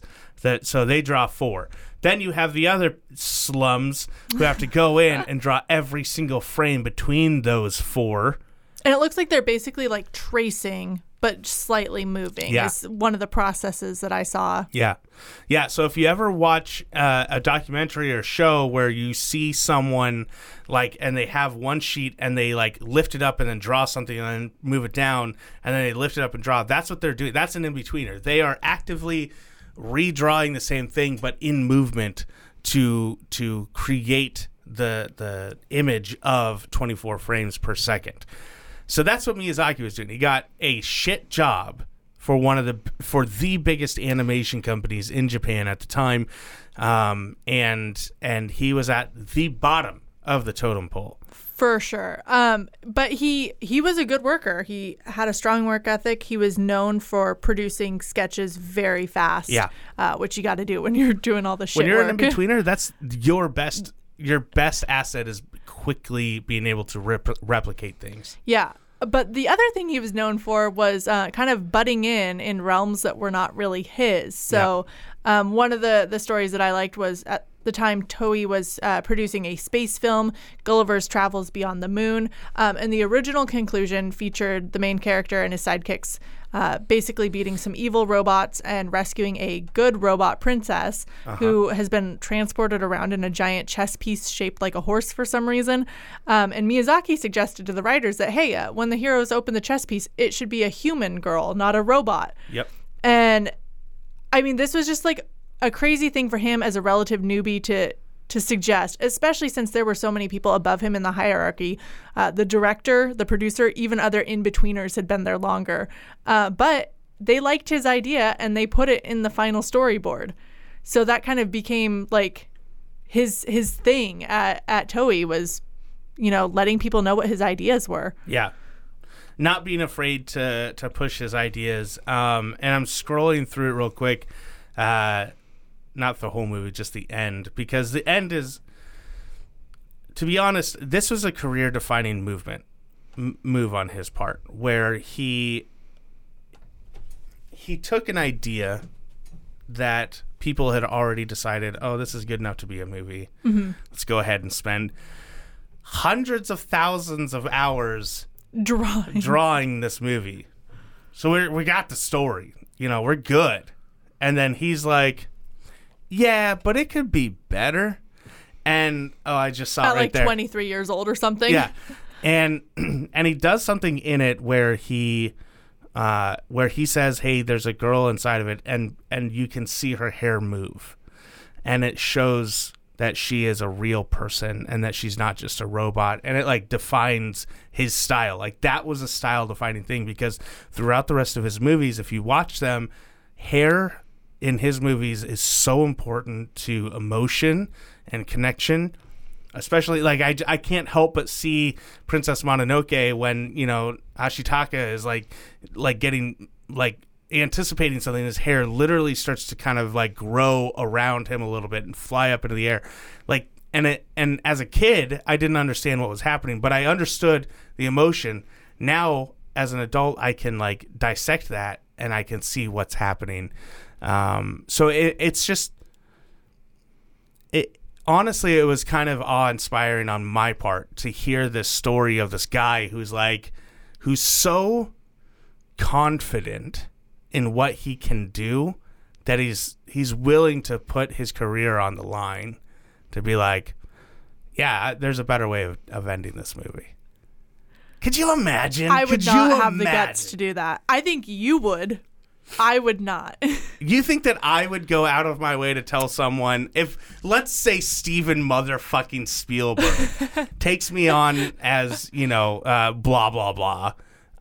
So they draw 4. Then you have the other slums who have to go in and draw every single frame between those 4. And it looks like they're basically like tracing, but slightly moving is one of the processes that I saw. Yeah. So if you ever watch a documentary or show where you see someone like, and they have one sheet and they like lift it up and then draw something and then move it down and then they lift it up and draw, that's what they're doing. That's an in-betweener. They are actively redrawing the same thing, but in movement to create the image of 24 frames per second. So that's what Miyazaki was doing. He got a shit job for the biggest animation companies in Japan at the time, and he was at the bottom of the totem pole for sure. But he was a good worker. He had a strong work ethic. He was known for producing sketches very fast. Yeah, which you got to do when you're doing all the shit. When you're an in-betweener, that's your best. Your best asset is quickly being able to replicate things. Yeah. But the other thing he was known for was kind of butting in realms that were not really his. So one of the stories that I liked was at the time Toei was producing a space film, Gulliver's Travels Beyond the Moon, and the original conclusion featured the main character and his sidekicks basically beating some evil robots and rescuing a good robot princess who has been transported around in a giant chess piece shaped like a horse for some reason. And Miyazaki suggested to the writers that, hey, when the heroes open the chess piece, it should be a human girl, not a robot. Yep. And, I mean, this was just like a crazy thing for him as a relative newbie to suggest, especially since there were so many people above him in the hierarchy. The director, the producer, even other in-betweeners had been there longer. But they liked his idea, and they put it in the final storyboard. So that kind of became like his thing at Toei was, you know, letting people know what his ideas were. Yeah. Not being afraid to push his ideas. And I'm scrolling through it real quick. Not the whole movie, just the end. Because the end is, to be honest, this was a career-defining move on his part, where he took an idea that people had already decided, oh, this is good enough to be a movie. Mm-hmm. Let's go ahead and spend hundreds of thousands of hours drawing this movie. So we got the story. You know, we're good. And then he's like, yeah, but it could be better. And, oh, I just saw it right there. At like 23 years old or something. Yeah. And he does something in it where he says, hey, there's a girl inside of it, and you can see her hair move. And it shows that she is a real person and that she's not just a robot. And it like defines his style. Like that was a style defining thing, because throughout the rest of his movies, if you watch them, hair in his movies is so important to emotion and connection, especially like I can't help but see Princess Mononoke when, you know, Ashitaka is like getting like anticipating something. His hair literally starts to kind of like grow around him a little bit and fly up into the air, like and as a kid I didn't understand what was happening, but I understood the emotion. Now as an adult I can like dissect that and I can see what's happening. So it's just, honestly, it was kind of awe-inspiring on my part to hear this story of this guy who's so confident in what he can do that he's willing to put his career on the line to be like, yeah, there's a better way of ending this movie. Could you imagine? I would not have the guts to do that. I think you would. I would not. You think that I would go out of my way to tell someone if, let's say, Steven motherfucking Spielberg takes me on as, you know, blah blah blah.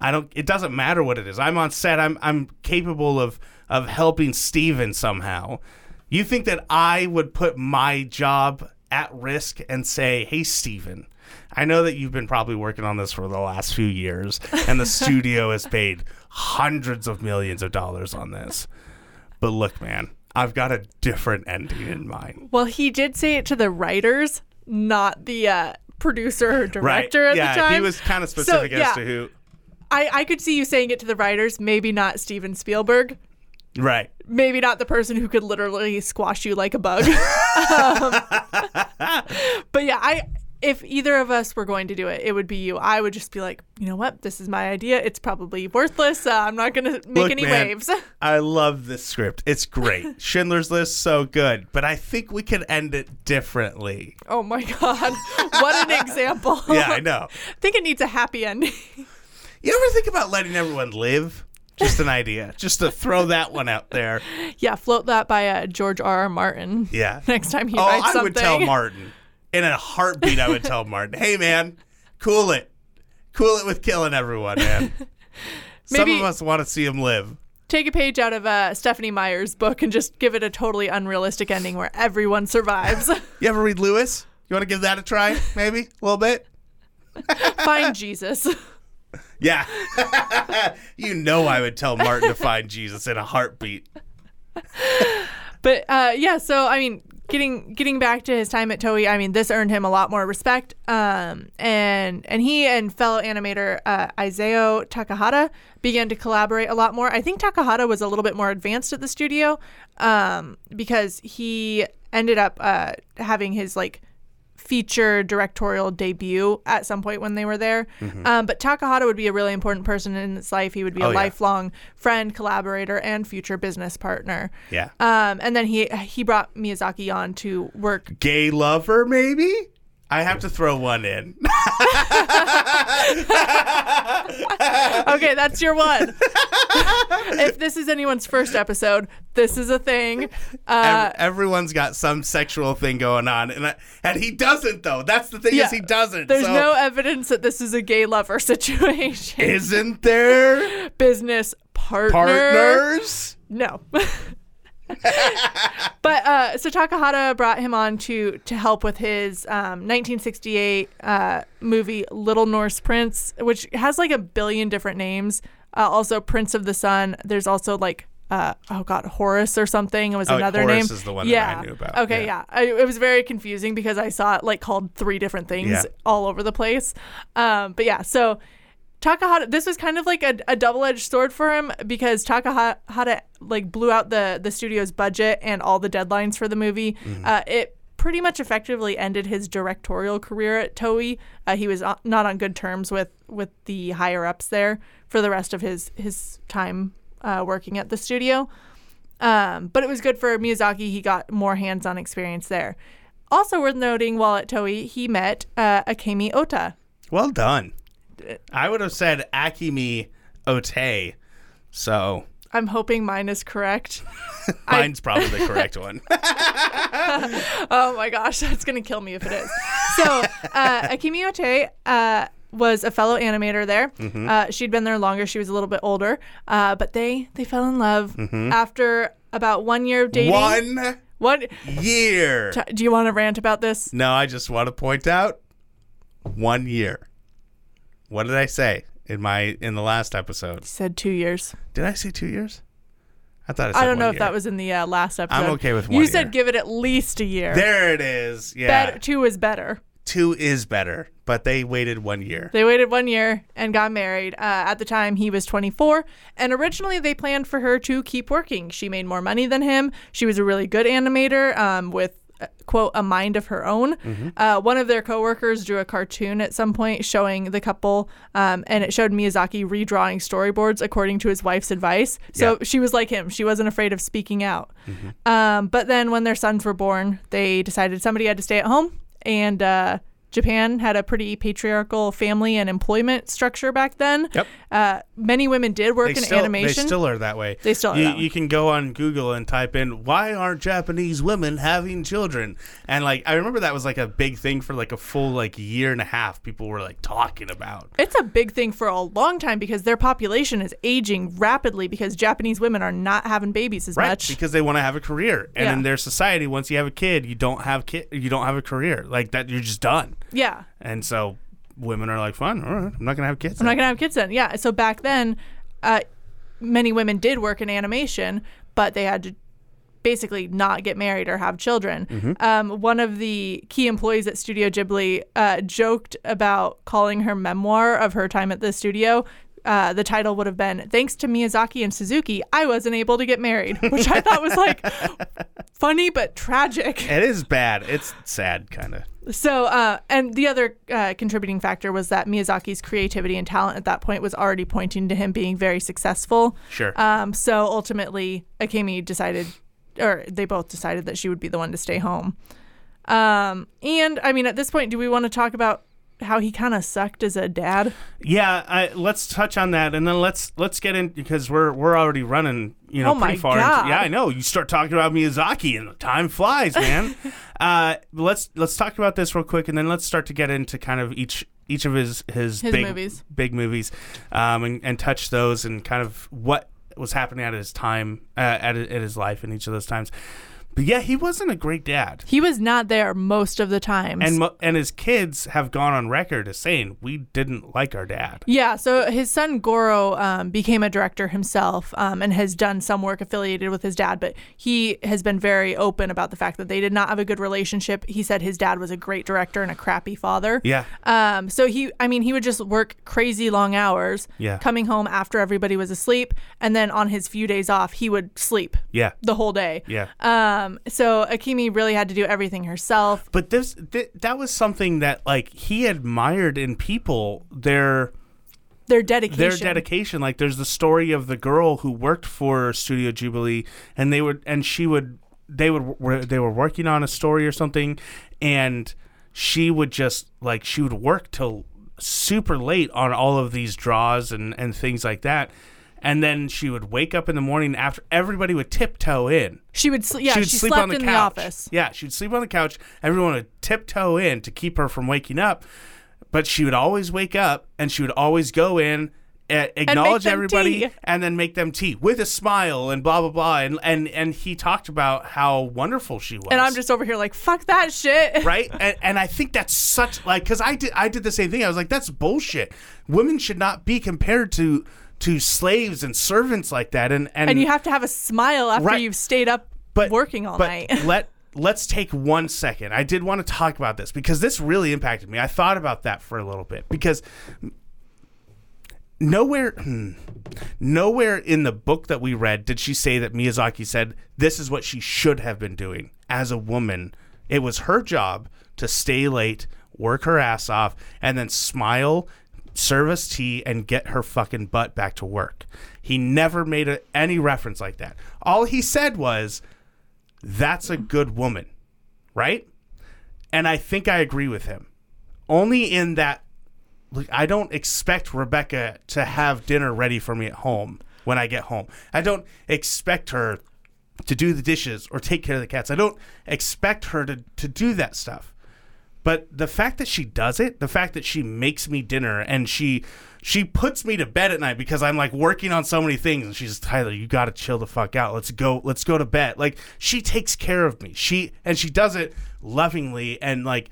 I don't. It doesn't matter what it is. I'm on set. I'm capable of helping Steven somehow. You think that I would put my job at risk and say, hey, Steven, I know that you've been probably working on this for the last few years, and the studio has paid hundreds of millions of dollars on this. But look, man, I've got a different ending in mind. Well, he did say it to the writers, not the producer or director right. at the time. Yeah, he was kind of specific as to who. I could see you saying it to the writers, maybe not Steven Spielberg. Right. Maybe not the person who could literally squash you like a bug. But yeah, if either of us were going to do it, it would be you. I would just be like, you know what? This is my idea. It's probably worthless. I'm not going to make any waves. I love this script. It's great. Schindler's List, so good. But I think we can end it differently. Oh, my God. What an example. Yeah, I know. I think it needs a happy ending. You ever think about letting everyone live? Just an idea. Just to throw that one out there. Yeah, float that by George R.R. Martin. Yeah. Next time he writes something. I would tell Martin. In a heartbeat, I would tell Martin, hey, man, cool it. Cool it with killing everyone, man. Maybe some of us want to see him live. Take a page out of Stephanie Meyer's book and just give it a totally unrealistic ending where everyone survives. You ever read Lewis? You want to give that a try, maybe? A little bit? Find Jesus. Yeah. You know I would tell Martin to find Jesus in a heartbeat. But, yeah, so, I mean, Getting back to his time at Toei, I mean, this earned him a lot more respect. And he and fellow animator Isao Takahata began to collaborate a lot more. I think Takahata was a little bit more advanced at the studio because he ended up having his like feature directorial debut at some point when they were there. Mm-hmm. But Takahata would be a really important person in his life. He would be a lifelong friend, collaborator, and future business partner. Yeah. And then he brought Miyazaki on to work. Gay lover, maybe? I have to throw one in. Okay, that's your one. If this is anyone's first episode, this is a thing. Everyone's got some sexual thing going on. And he doesn't, though. That's the thing is he doesn't. There's no evidence that this is a gay lover situation. Isn't there? Business partners? No. But so Takahata brought him on to help with his 1968 movie Little Norse Prince, which has like 1 billion different names. Also Prince of the Sun. There's also like Horus or something. It was another Horus name. Horus is the one that I knew about. Okay, it was very confusing because I saw it like called 3 different things all over the place. But yeah, so Takahata, this was kind of like a double-edged sword for him because Takahata like blew out the studio's budget and all the deadlines for the movie. Mm-hmm. It pretty much effectively ended his directorial career at Toei. He was not on good terms with the higher-ups there for the rest of his time working at the studio. But it was good for Miyazaki. He got more hands-on experience there. Also worth noting, while at Toei, he met Akemi Ota. Well done. I would have said Akemi Ota, so... I'm hoping mine is correct. Mine's probably the correct one. Oh, my gosh. That's going to kill me if it is. So Akemi Ota was a fellow animator there. Mm-hmm. She'd been there longer. She was a little bit older. But they fell in love after about 1 year of dating. What? Year. Do you want to rant about this? No, I just want to point out 1 year. What did I say in the last episode? You said 2 years. Did I say 2 years? I thought I said 1 year. I don't know if that was in the last episode. I'm okay with 1 year. You said give it at least a year. There it is. Yeah. Two is better. Two is better, but they waited 1 year. They waited 1 year and got married. At the time, he was 24, and originally they planned for her to keep working. She made more money than him. She was a really good animator with quote, a mind of her own. Mm-hmm. One of their coworkers drew a cartoon at some point showing the couple, and it showed Miyazaki redrawing storyboards according to his wife's advice. So she was like him. She wasn't afraid of speaking out. Mm-hmm. But then when their sons were born, they decided somebody had to stay at home, and Japan had a pretty patriarchal family and employment structure back then. Yep. Many women did work in animation. They still are that way. You can go on Google and type in, why aren't Japanese women having children? And like, I remember that was like a big thing for like a full like year and a half. People were like talking about. It's a big thing for a long time because their population is aging rapidly because Japanese women are not having babies as much. Because they want to have a career. And in their society, once you have a kid, you don't have a career. Like that, you're just done. Yeah. And so women are like, fine, all right, I'm not going to have kids then. Yeah. So back then, many women did work in animation, but they had to basically not get married or have children. Mm-hmm. One of the key employees at Studio Ghibli joked about calling her memoir of her time at the studio. The title would have been, Thanks to Miyazaki and Suzuki, I wasn't able to get married, which I thought was like funny but tragic. It is bad. It's sad, kind of. So, and the other contributing factor was that Miyazaki's creativity and talent at that point was already pointing to him being very successful. Sure. So ultimately, Akemi they both decided that she would be the one to stay home. And I mean, at this point, do we want to talk about how he kind of sucked as a dad? Yeah, let's touch on that, and then let's get in because we're already running, pretty far. Yeah, I know. You start talking about Miyazaki, and time flies, man. Let's talk about this real quick, and then let's start to get into kind of each of his big movies, and touch those and kind of what was happening at his time at his life in each of those times. But yeah, he wasn't a great dad. He was not there most of the time. And his kids have gone on record as saying, we didn't like our dad. Yeah, so his son Goro became a director himself and has done some work affiliated with his dad, but he has been very open about the fact that they did not have a good relationship. He said his dad was a great director and a crappy father. Yeah. So he would just work crazy long hours, coming home after everybody was asleep, and then on his few days off, he would sleep the whole day. Yeah. So Akemi really had to do everything herself. But that was something that, like, he admired in people, their dedication. Like, there's the story of the girl who worked for Studio Ghibli, and they were working on a story or something, and she would work till super late on all of these draws and things like that. And then she would wake up in the morning after everybody would tiptoe in. She slept on the couch in the office. Yeah, she'd sleep on the couch. Everyone would tiptoe in to keep her from waking up. But she would always wake up, and she would always go in, acknowledge everybody, and then make them tea with a smile and blah, blah, blah. And he talked about how wonderful she was. And I'm just over here like, fuck that shit. Right? And I think that's such, like, because I did the same thing. I was like, that's bullshit. Women should not be compared to slaves and servants like that. And you have to have a smile after you've stayed up working all night. Let's take 1 second. I did want to talk about this because this really impacted me. I thought about that for a little bit because nowhere in the book that we read did she say that Miyazaki said this is what she should have been doing as a woman. It was her job to stay late, work her ass off, and then smile, service tea, and get her fucking butt back to work. He never made any reference like that. All he said was, that's a good woman, right? And I think I agree with him. Only in that, like, I don't expect Rebecca to have dinner ready for me at home when I get home. I don't expect her to do the dishes or take care of the cats. I don't expect her to do that stuff. But the fact that she does it, the fact that she makes me dinner and she puts me to bed at night because I'm like working on so many things and she's, Tyler, you got to chill the fuck out. Let's go to bed. Like, she takes care of me. She does it lovingly, and like,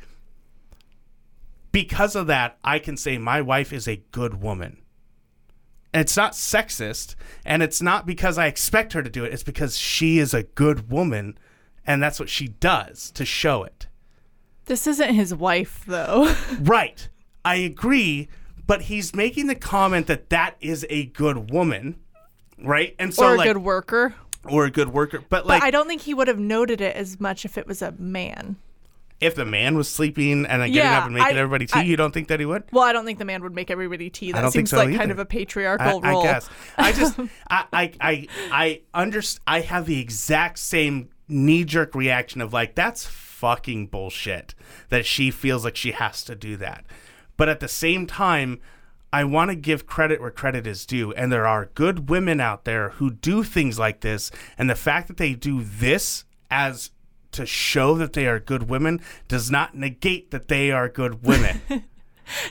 because of that, I can say my wife is a good woman. And it's not sexist, and it's not because I expect her to do it. It's because she is a good woman, and that's what she does to show it. This isn't his wife, though. Right. I agree, but he's making the comment that is a good woman, right? And so, Or a good worker. But I don't think he would have noted it as much if it was a man. If the man was sleeping and getting up and making everybody tea, you don't think that he would? Well, I don't think the man would make everybody tea. That seems like kind of a patriarchal role. I guess. I just, I have the exact same knee-jerk reaction of like, that's fucking bullshit that she feels like she has to do that. But at the same time, I want to give credit where credit is due, and there are good women out there who do things like this, and the fact that they do this as to show that they are good women does not negate that they are good women.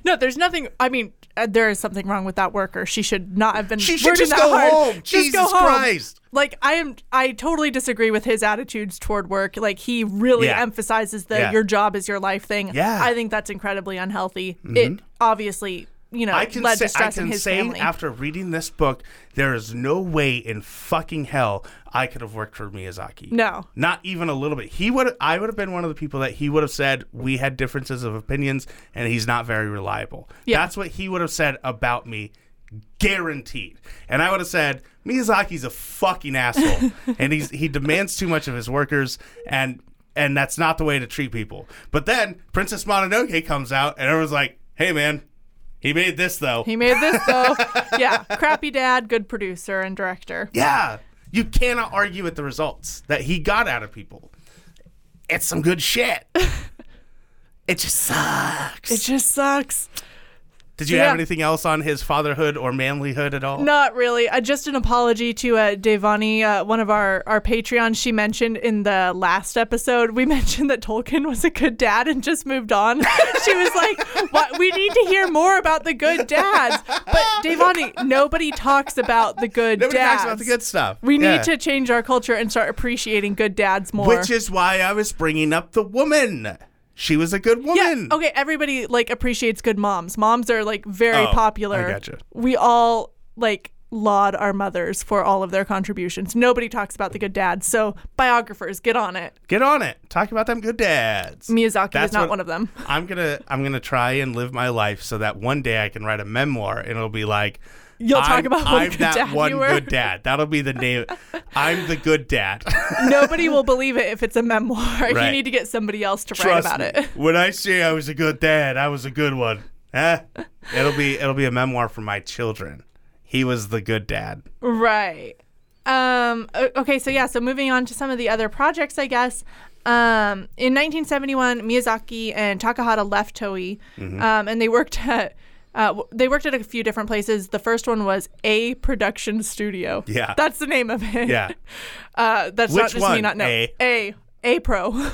No, there's nothing. I mean, there is something wrong with that worker. She should not have been. She should just go home. Jesus Christ. Like, I totally disagree with his attitudes toward work. Like, he really emphasizes the your job is your life thing. Yeah. I think that's incredibly unhealthy. Mm-hmm. It obviously, led to stress in his family. After reading this book, there is no way in fucking hell I could have worked for Miyazaki. No. Not even a little bit. I would have been one of the people that he would have said, we had differences of opinions, and he's not very reliable. Yeah. That's what he would have said about me, guaranteed. And I would have said, Miyazaki's a fucking asshole, and he demands too much of his workers, and that's not the way to treat people. But then Princess Mononoke comes out, and everyone's like, hey, man. He made this, though. Yeah. Crappy dad, good producer and director. Yeah. You cannot argue with the results that he got out of people. It's some good shit. It just sucks. Did you have anything else on his fatherhood or manlyhood at all? Not really. Just an apology to Devani, one of our Patreons. She mentioned in the last episode, we mentioned that Tolkien was a good dad and just moved on. She was like, we need to hear more about the good dads. But Devani, nobody talks about the good dads. Nobody talks about the good stuff. We need to change our culture and start appreciating good dads more. Which is why I was bringing up the woman. She was a good woman. Yeah, okay, everybody like appreciates good moms. Moms are like very popular. I gotcha. We all like laud our mothers for all of their contributions. Nobody talks about the good dads. So biographers, get on it. Get on it. Talk about them good dads. Miyazaki is not one of them. I'm gonna try and live my life so that one day I can write a memoir and it'll be like, you'll talk about one good dad. I'm that one good dad. That'll be the name. I'm the good dad. Nobody will believe it if it's a memoir. Right. You need to get somebody else to write about it. When I say I was a good dad, I was a good one. It'll be a memoir for my children. He was the good dad. Right. Okay. So moving on to some of the other projects, I guess. In 1971, Miyazaki and Takahata left Toei, and they worked at. They worked at a few different places. The first one was A Production Studio. Yeah. That's the name of it. Yeah. That's which not just one? Me not knowing. A-Pro.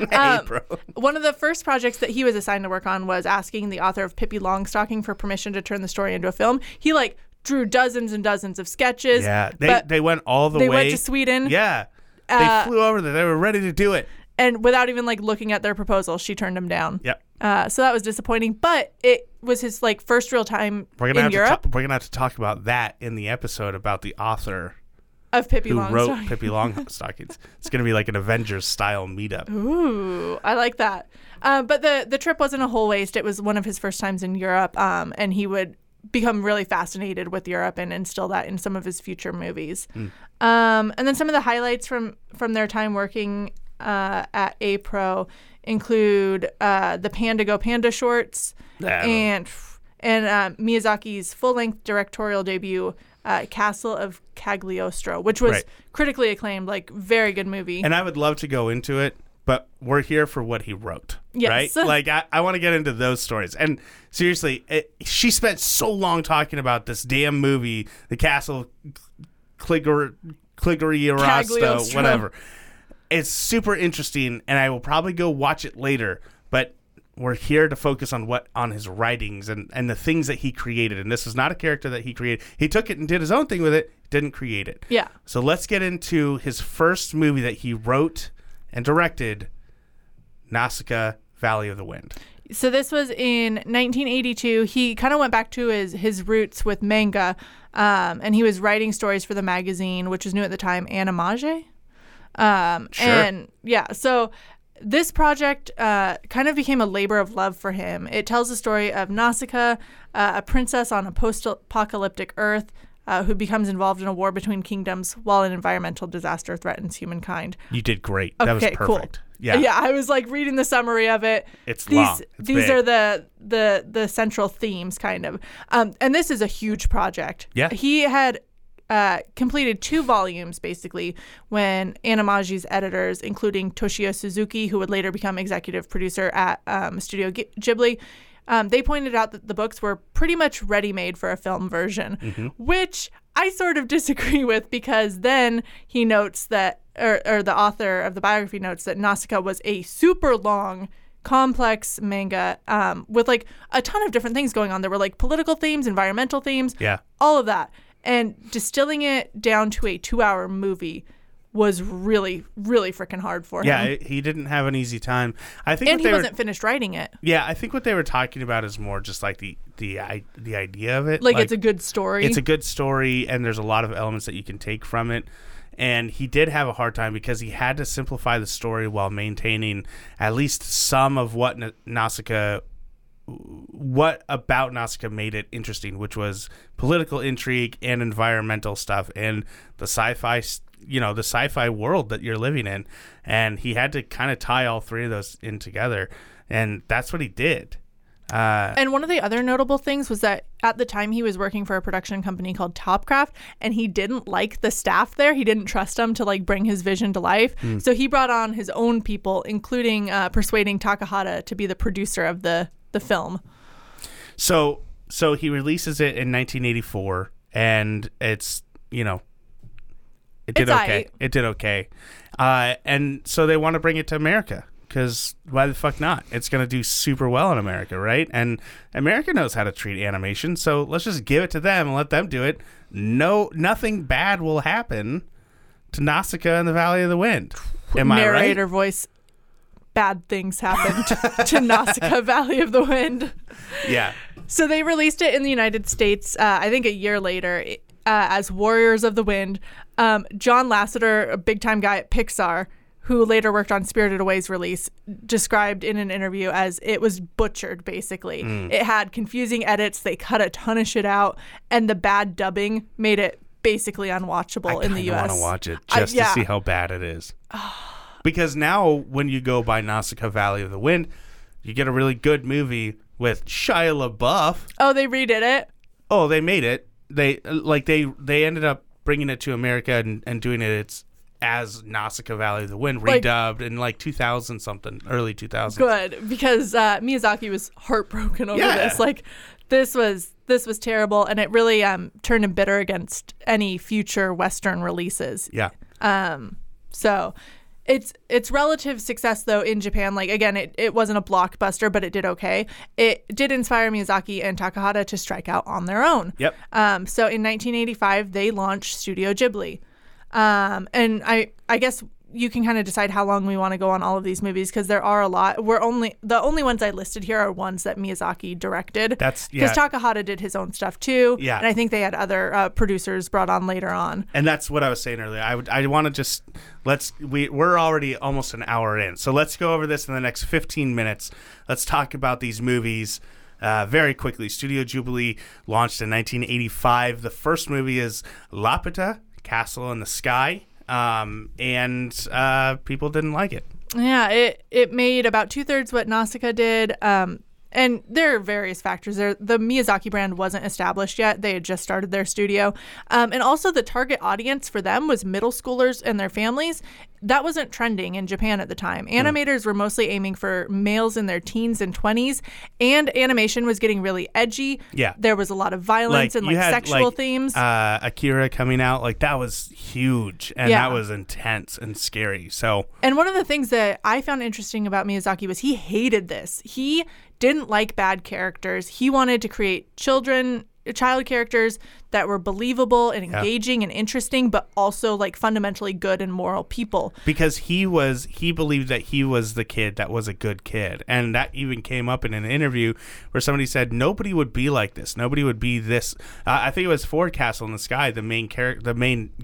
A-Pro. One of the first projects that he was assigned to work on was asking the author of Pippi Longstocking for permission to turn the story into a film. He, like, drew dozens and dozens of sketches. Yeah. They went all the way. They went to Sweden. Yeah. They flew over there. They were ready to do it. And without even, like, looking at their proposal, she turned him down. Yep. So that was disappointing, but it was his, like, first real time in Europe. We're going to have to talk about that in the episode about the author of Pippi Longstocking. Who wrote Pippi Longstocking. It's going to be like an Avengers-style meetup. Ooh, I like that. But the trip wasn't a whole waste. It was one of his first times in Europe, and he would become really fascinated with Europe and instill that in some of his future movies. And then some of the highlights from their time working at A-Pro include the Panda Go Panda shorts and Miyazaki's full-length directorial debut, Castle of Cagliostro, which was critically acclaimed, like, very good movie. And I would love to go into it, but we're here for what he wrote, yes. Right? Like, I want to get into those stories. And seriously, she spent so long talking about this damn movie, the Castle Cagliostro, whatever. It's super interesting, and I will probably go watch it later, but we're here to focus on his writings and the things that he created, and this is not a character that he created. He took it and did his own thing with it, didn't create it. Yeah. So let's get into his first movie that he wrote and directed, Nausicaä Valley of the Wind. So this was in 1982. He kind of went back to his roots with manga, and he was writing stories for the magazine, which was new at the time, Animage. Sure. And yeah, so this project kind of became a labor of love for him. It tells the story of Nausicaä, a princess on a post-apocalyptic Earth who becomes involved in a war between kingdoms while an environmental disaster threatens humankind. You did great. Okay, that was perfect. Cool. Yeah, I was like reading the summary of it. It's long. These are the central themes, kind of. And this is a huge project. Yeah, he had. Completed 2 volumes, basically, when Animage's editors, including Toshio Suzuki, who would later become executive producer at Studio Ghibli, they pointed out that the books were pretty much ready-made for a film version, which I sort of disagree with, because then he notes that, or the author of the biography notes that Nausicaä was a super long complex manga with, like, a ton of different things going on. There were, like, political themes, environmental themes, all of that. And distilling it down to a 2-hour movie was really, really freaking hard for him. Yeah, he didn't have an easy time. He wasn't finished writing it. Yeah, I think what they were talking about is more just like the idea of it. Like, it's a good story. It's a good story, and there's a lot of elements that you can take from it. And he did have a hard time because he had to simplify the story while maintaining at least some of what Nausicaä... what about Nausicaä made it interesting, which was political intrigue and environmental stuff and the sci-fi, the sci-fi world that you're living in. And he had to kind of tie all three of those in together. And that's what he did. And one of the other notable things was that at the time he was working for a production company called Topcraft, and he didn't like the staff there. He didn't trust them to, like, bring his vision to life. So he brought on his own people, including persuading Takahata to be the producer of the film. So he releases it in 1984, and it's, it did okay. And so they want to bring it to America. because why the fuck not? It's going to do super well in America, right? And America knows how to treat animation, so let's just give it to them and let them do it. No, nothing bad will happen to Nausicaä and the Valley of the Wind. Am I right? Narrator voice, bad things happened to Nausicaä Valley of the Wind. Yeah. So they released it in the United States, I think a year later, as Warriors of the Wind. John Lasseter, a big-time guy at Pixar, who later worked on Spirited Away's release, described in an interview as it was butchered, basically. Mm. It had confusing edits. They cut a ton of shit out, and the bad dubbing made it basically unwatchable in the U.S. I want to watch it just to see how bad it is. Because now when you go by Nausicaä Valley of the Wind, you get a really good movie with Shia LaBeouf. Oh, they redid it? Oh, they made it. They ended up bringing it to America and doing it as Nausicaä Valley of the Wind, redubbed in 2000-something, early 2000s. Good, because Miyazaki was heartbroken over this. This was terrible, and it really turned him bitter against any future Western releases. Yeah. So its relative success, though, in Japan, it wasn't a blockbuster, but it did okay. It did inspire Miyazaki and Takahata to strike out on their own. Yep. So in 1985, they launched Studio Ghibli. And I guess you can kind of decide how long we want to go on all of these movies, because there are a lot. The only ones I listed here are ones that Miyazaki directed. Because Takahata did his own stuff too. Yeah. And I think they had other producers brought on later on. And that's what I was saying earlier. I want to just we're already almost an hour in, so let's go over this in the next 15 minutes. Let's talk about these movies. Very quickly, Studio Ghibli launched in 1985. The first movie is Laputa Castle in the Sky, and people didn't like it. Yeah, it made about 2/3 what Nausicaä did, and there are various factors. The Miyazaki brand wasn't established yet. They had just started their studio, and also the target audience for them was middle schoolers and their families. That wasn't trending in Japan at the time. Animators were mostly aiming for males in their teens and 20s, and animation was getting really edgy. Yeah. There was a lot of violence and sexual themes. Akira coming out, that was huge, and that was intense and scary. So. And one of the things that I found interesting about Miyazaki was he hated this. He didn't like bad characters. He wanted to create child characters that were believable and engaging and interesting, but also fundamentally good and moral people. Because he believed that he was the kid that was a good kid. And that even came up in an interview where somebody said, nobody would be like this. Nobody would be this. I think it was Ford Castle in the Sky, the main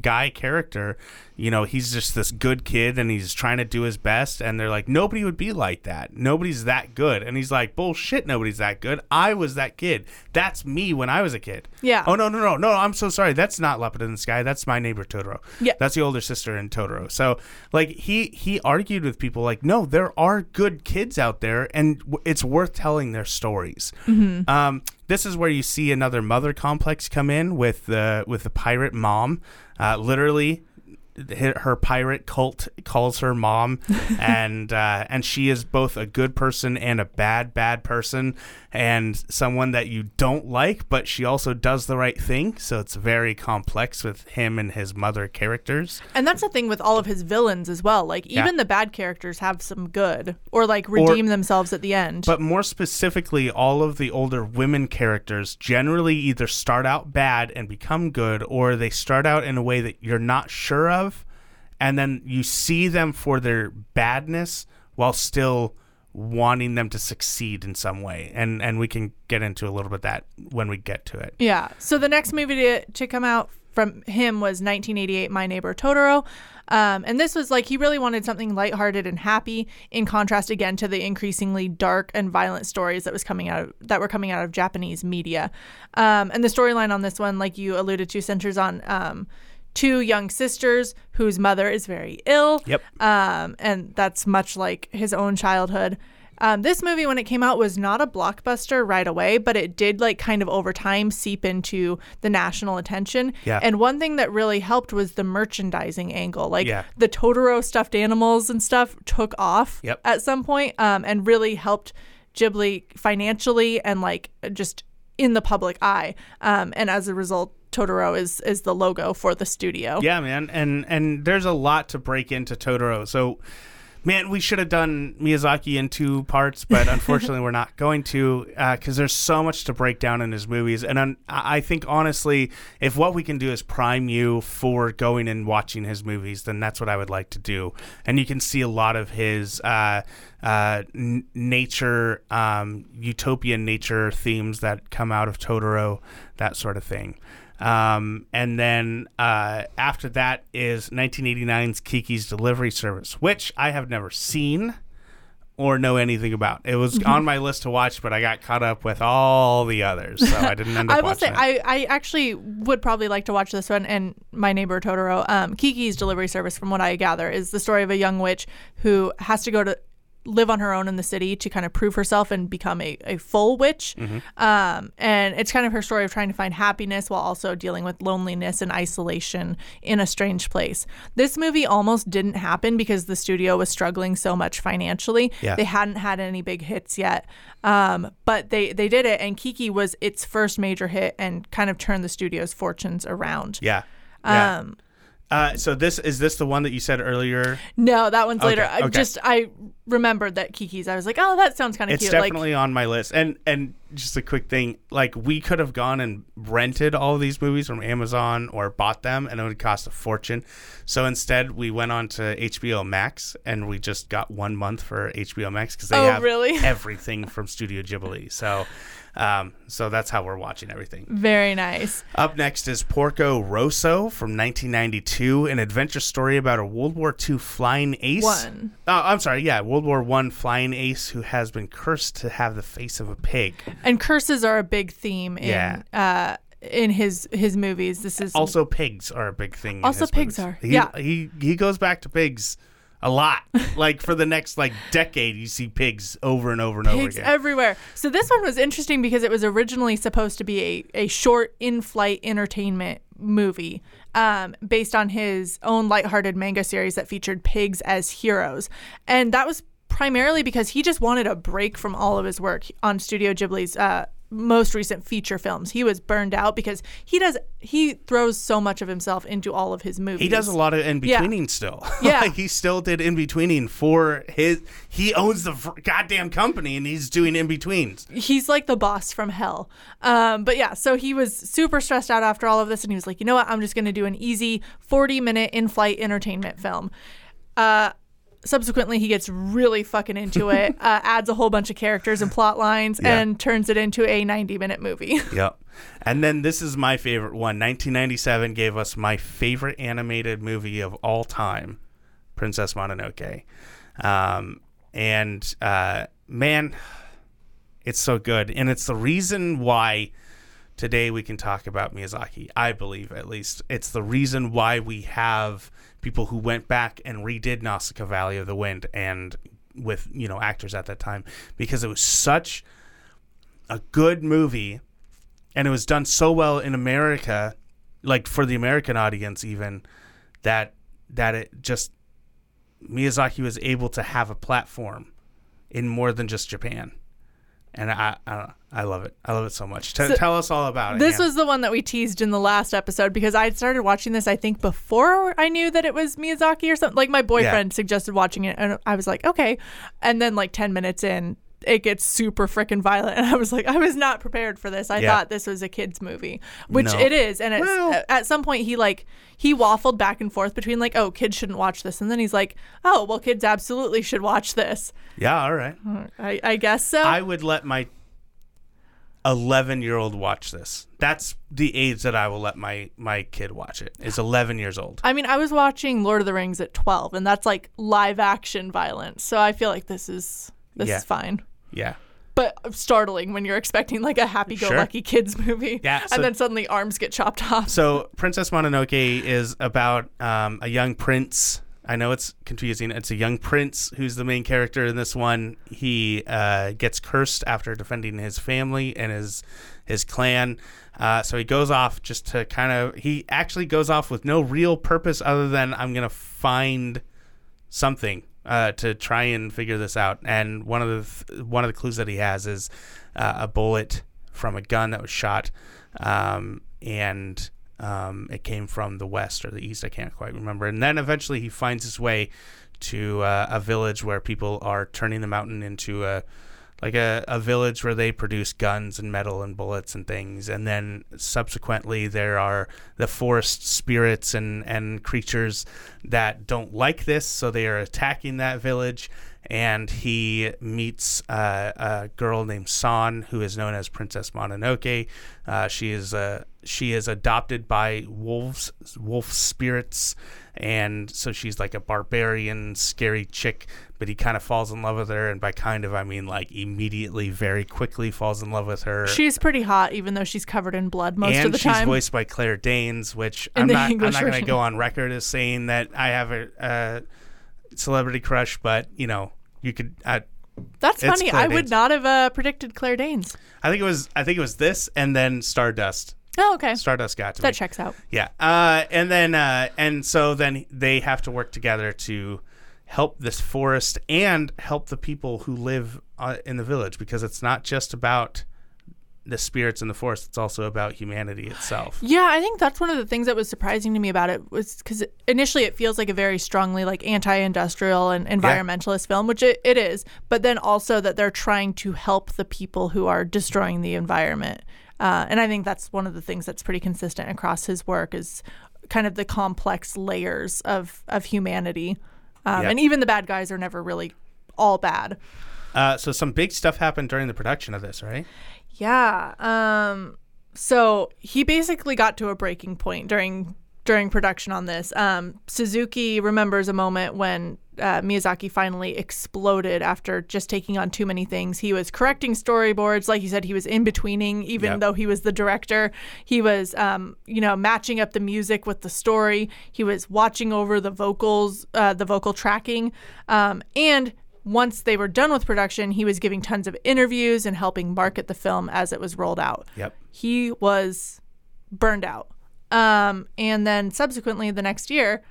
guy character. He's just this good kid and he's trying to do his best. And they're like, nobody would be like that. Nobody's that good. And he's like, bullshit, nobody's that good. I was that kid. That's me when I was a kid. Yeah. Oh, no, I'm so sorry. That's not Laputa in the Sky. That's My Neighbor Totoro. Yeah. That's the older sister in Totoro. So, he argued with people no, there are good kids out there and it's worth telling their stories. Mm-hmm. This is where you see another mother complex come in with the pirate mom. Literally, her pirate cult calls her mom, and she is both a good person and a bad person, and someone that you don't like, but she also does the right thing. So it's very complex with him and his mother characters. And that's the thing with all of his villains as well. Even the bad characters have some good, or redeem themselves at the end. But more specifically, all of the older women characters generally either start out bad and become good, or they start out in a way that you're not sure of. And then you see them for their badness while still wanting them to succeed in some way. And we can get into a little bit of that when we get to it. Yeah. So the next movie to come out from him was 1988, My Neighbor Totoro. And this was he really wanted something lighthearted and happy, in contrast again to the increasingly dark and violent stories that were coming out of Japanese media. And the storyline on this one, like you alluded to, centers on two young sisters whose mother is very ill. Yep. And that's much like his own childhood. This movie, when it came out, was not a blockbuster right away, but it did kind of over time seep into the national attention. Yeah. And one thing that really helped was the merchandising angle. The Totoro stuffed animals and stuff took off at some point, and really helped Ghibli financially and just in the public eye. And as a result, Totoro is the logo for the studio. Yeah, man. And there's a lot to break into Totoro. So Man, we should have done Miyazaki in two parts, but unfortunately we're not going to, because there's so much to break down in his movies. And I think, honestly, if what we can do is prime you for going and watching his movies, then that's what I would like to do. And you can see a lot of his nature, utopian nature themes that come out of Totoro, that sort of thing. And then after that is 1989's Kiki's Delivery Service, which I have never seen or know anything about. It was on my list to watch, but I got caught up with all the others, so I didn't end up watching it. I actually would probably like to watch this one and My Neighbor Totoro. Kiki's Delivery Service, from what I gather, is the story of a young witch who has to go to live on her own in the city to kind of prove herself and become a full witch. And it's kind of her story of trying to find happiness while also dealing with loneliness and isolation in a strange place. This movie almost didn't happen because the studio was struggling so much financially. They hadn't had any big hits yet, but they did it, and Kiki was its first major hit and kind of turned the studio's fortunes around. So is this the one that you said earlier? No, that one's later. Okay. I remembered that Kiki's. I was like, oh, that sounds kind of cute. It's definitely on my list. And just a quick thing, like, we could have gone and rented all of these movies from Amazon or bought them, and it would cost a fortune. So instead, we went on to HBO Max, and we just got 1 month for HBO Max because they have everything from Studio Ghibli. So that's how we're watching everything. Very nice. Up next is Porco Rosso from 1992, an adventure story about a World War II flying ace. World War I flying ace who has been cursed to have the face of a pig. And curses are a big theme in his movies. This is also pigs are a big thing. He goes back to pigs a lot. Like, for the next decade, you see pigs over and over and over again. Pigs everywhere. So this one was interesting because it was originally supposed to be a short in-flight entertainment movie based on his own lighthearted manga series that featured pigs as heroes. And that was primarily because he just wanted a break from all of his work on Studio Ghibli's most recent feature films. He was burned out because he throws so much of himself into all of his movies. He does a lot of in-betweening still. Yeah. He still did in-betweening for his... He owns the goddamn company, and he's doing in-betweens. He's like the boss from hell. So he was super stressed out after all of this, and he was like, you know what? I'm just going to do an easy 40-minute in-flight entertainment film. Subsequently, he gets really fucking into it, adds a whole bunch of characters and plot lines, and turns it into a 90-minute movie. Yep. And then this is my favorite one. 1997 gave us my favorite animated movie of all time, Princess Mononoke. Man, it's so good. And it's the reason why today we can talk about Miyazaki, I believe, at least. It's the reason why we have people who went back and redid Nausicaä Valley of the Wind, and with, actors at that time, because it was such a good movie, and it was done so well in America, like for the American audience even, that it just, Miyazaki was able to have a platform in more than just Japan. And I love it. I love it so much. Tell us all about it. This was the one that we teased in the last episode because I started watching this, I think, before I knew that it was Miyazaki or something. Like, my boyfriend suggested watching it, and I was like, okay. And then 10 minutes in, it gets super freaking violent. And I was like, I was not prepared for this. I thought this was a kid's movie, which it is. And at some point he waffled back and forth between oh, kids shouldn't watch this. And then he's like, oh, well, kids absolutely should watch this. Yeah. All right. I guess so. I would let my 11-year-old watch this. That's the age that I will let my kid watch it, is 11 years old. I mean, I was watching Lord of the Rings at 12, and that's live action violence. So I feel like this is fine. Yeah. But startling when you're expecting a happy-go-lucky kids movie. Yeah. So, and then suddenly arms get chopped off. So Princess Mononoke is about a young prince. I know it's confusing. It's a young prince who's the main character in this one. He gets cursed after defending his family and his clan. So he goes off just to he actually goes off with no real purpose other than I'm going to find something. To try and figure this out, and one of the clues that he has is a bullet from a gun that was shot, and it came from the west or the east. I can't quite remember. And then eventually he finds his way to a village where people are turning the mountain into a village where they produce guns and metal and bullets and things. And then subsequently there are the forest spirits and creatures that don't like this, so they are attacking that village. And he meets a girl named San, who is known as Princess Mononoke. She is adopted by wolf spirits, and so she's like a barbarian, scary chick. But he kind of falls in love with her, and by kind of I mean like immediately, very quickly falls in love with her. She's pretty hot, even though she's covered in blood most of the time. And she's voiced by Claire Danes, which I'm not going to go on record as saying that I have a celebrity crush, but you know, you could. That's funny. I would not have predicted Claire Danes. I think it was this, and then Stardust. Oh, okay. Stardust got to that me. Checks out. Yeah, and so then they have to work together to help this forest and help the people who live in the village, because it's not just about the spirits in the forest, it's also about humanity itself. Yeah, I think that's one of the things that was surprising to me about it, was because initially it feels like a very strongly like anti-industrial and environmentalist film, which it is, but then also that they're trying to help the people who are destroying the environment. And I think that's one of the things that's pretty consistent across his work, is kind of the complex layers of humanity. And even the bad guys are never really all bad. So some big stuff happened during the production of this, right? Yeah. So he basically got to a breaking point during production on this. Suzuki remembers a moment when Miyazaki finally exploded after just taking on too many things. He was correcting storyboards. Like you said, he was in-betweening, even though he was the director. He was, matching up the music with the story. He was watching over the vocals, the vocal tracking, and once they were done with production, he was giving tons of interviews and helping market the film as it was rolled out. Yep. He was burned out. And then subsequently the next year,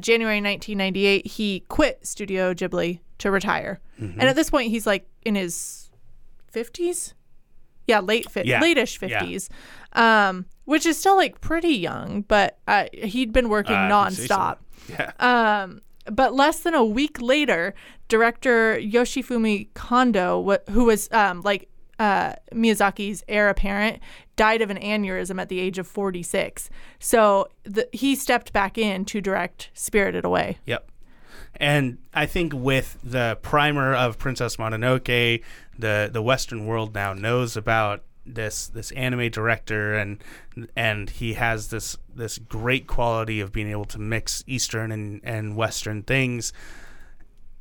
January 1998, he quit Studio Ghibli to retire. Mm-hmm. And at this point, he's like in his 50s? Yeah, late-ish 50s, which is still like pretty young, but he'd been working nonstop. Yeah. But less than a week later, director Yoshifumi Kondo, who was Miyazaki's heir apparent, died of an aneurysm at the age of 46. So he stepped back in to direct Spirited Away. Yep. And I think with the primer of Princess Mononoke, the Western world now knows about this anime director, and he has this great quality of being able to mix Eastern and Western things.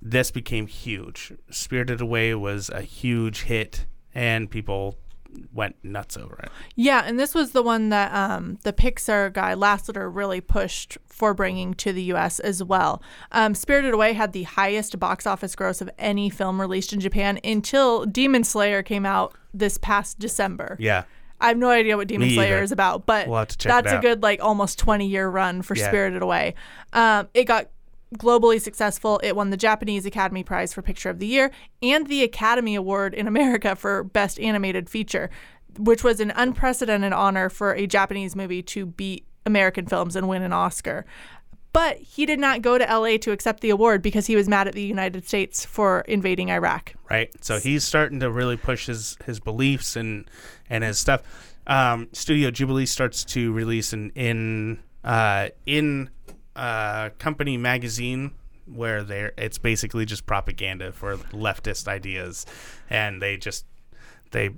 This became huge. Spirited Away was a huge hit, and people went nuts over it. Yeah, and this was the one that the Pixar guy Lasseter really pushed for bringing to the U.S. as well. Spirited Away had the highest box office gross of any film released in Japan until Demon Slayer came out this past December. Yeah. I have no idea what Demon Slayer is about, but we'll have to check that's a good like almost 20-year run for Spirited Away. It got globally successful. It won the Japanese Academy Prize for Picture of the Year and the Academy Award in America for Best Animated Feature, which was an unprecedented honor for a Japanese movie to beat American films and win an Oscar. But he did not go to LA to accept the award because he was mad at the United States for invading Iraq. Right. So he's starting to really push his beliefs and his stuff. Studio Ghibli starts to release in company magazine where it's basically just propaganda for leftist ideas, and they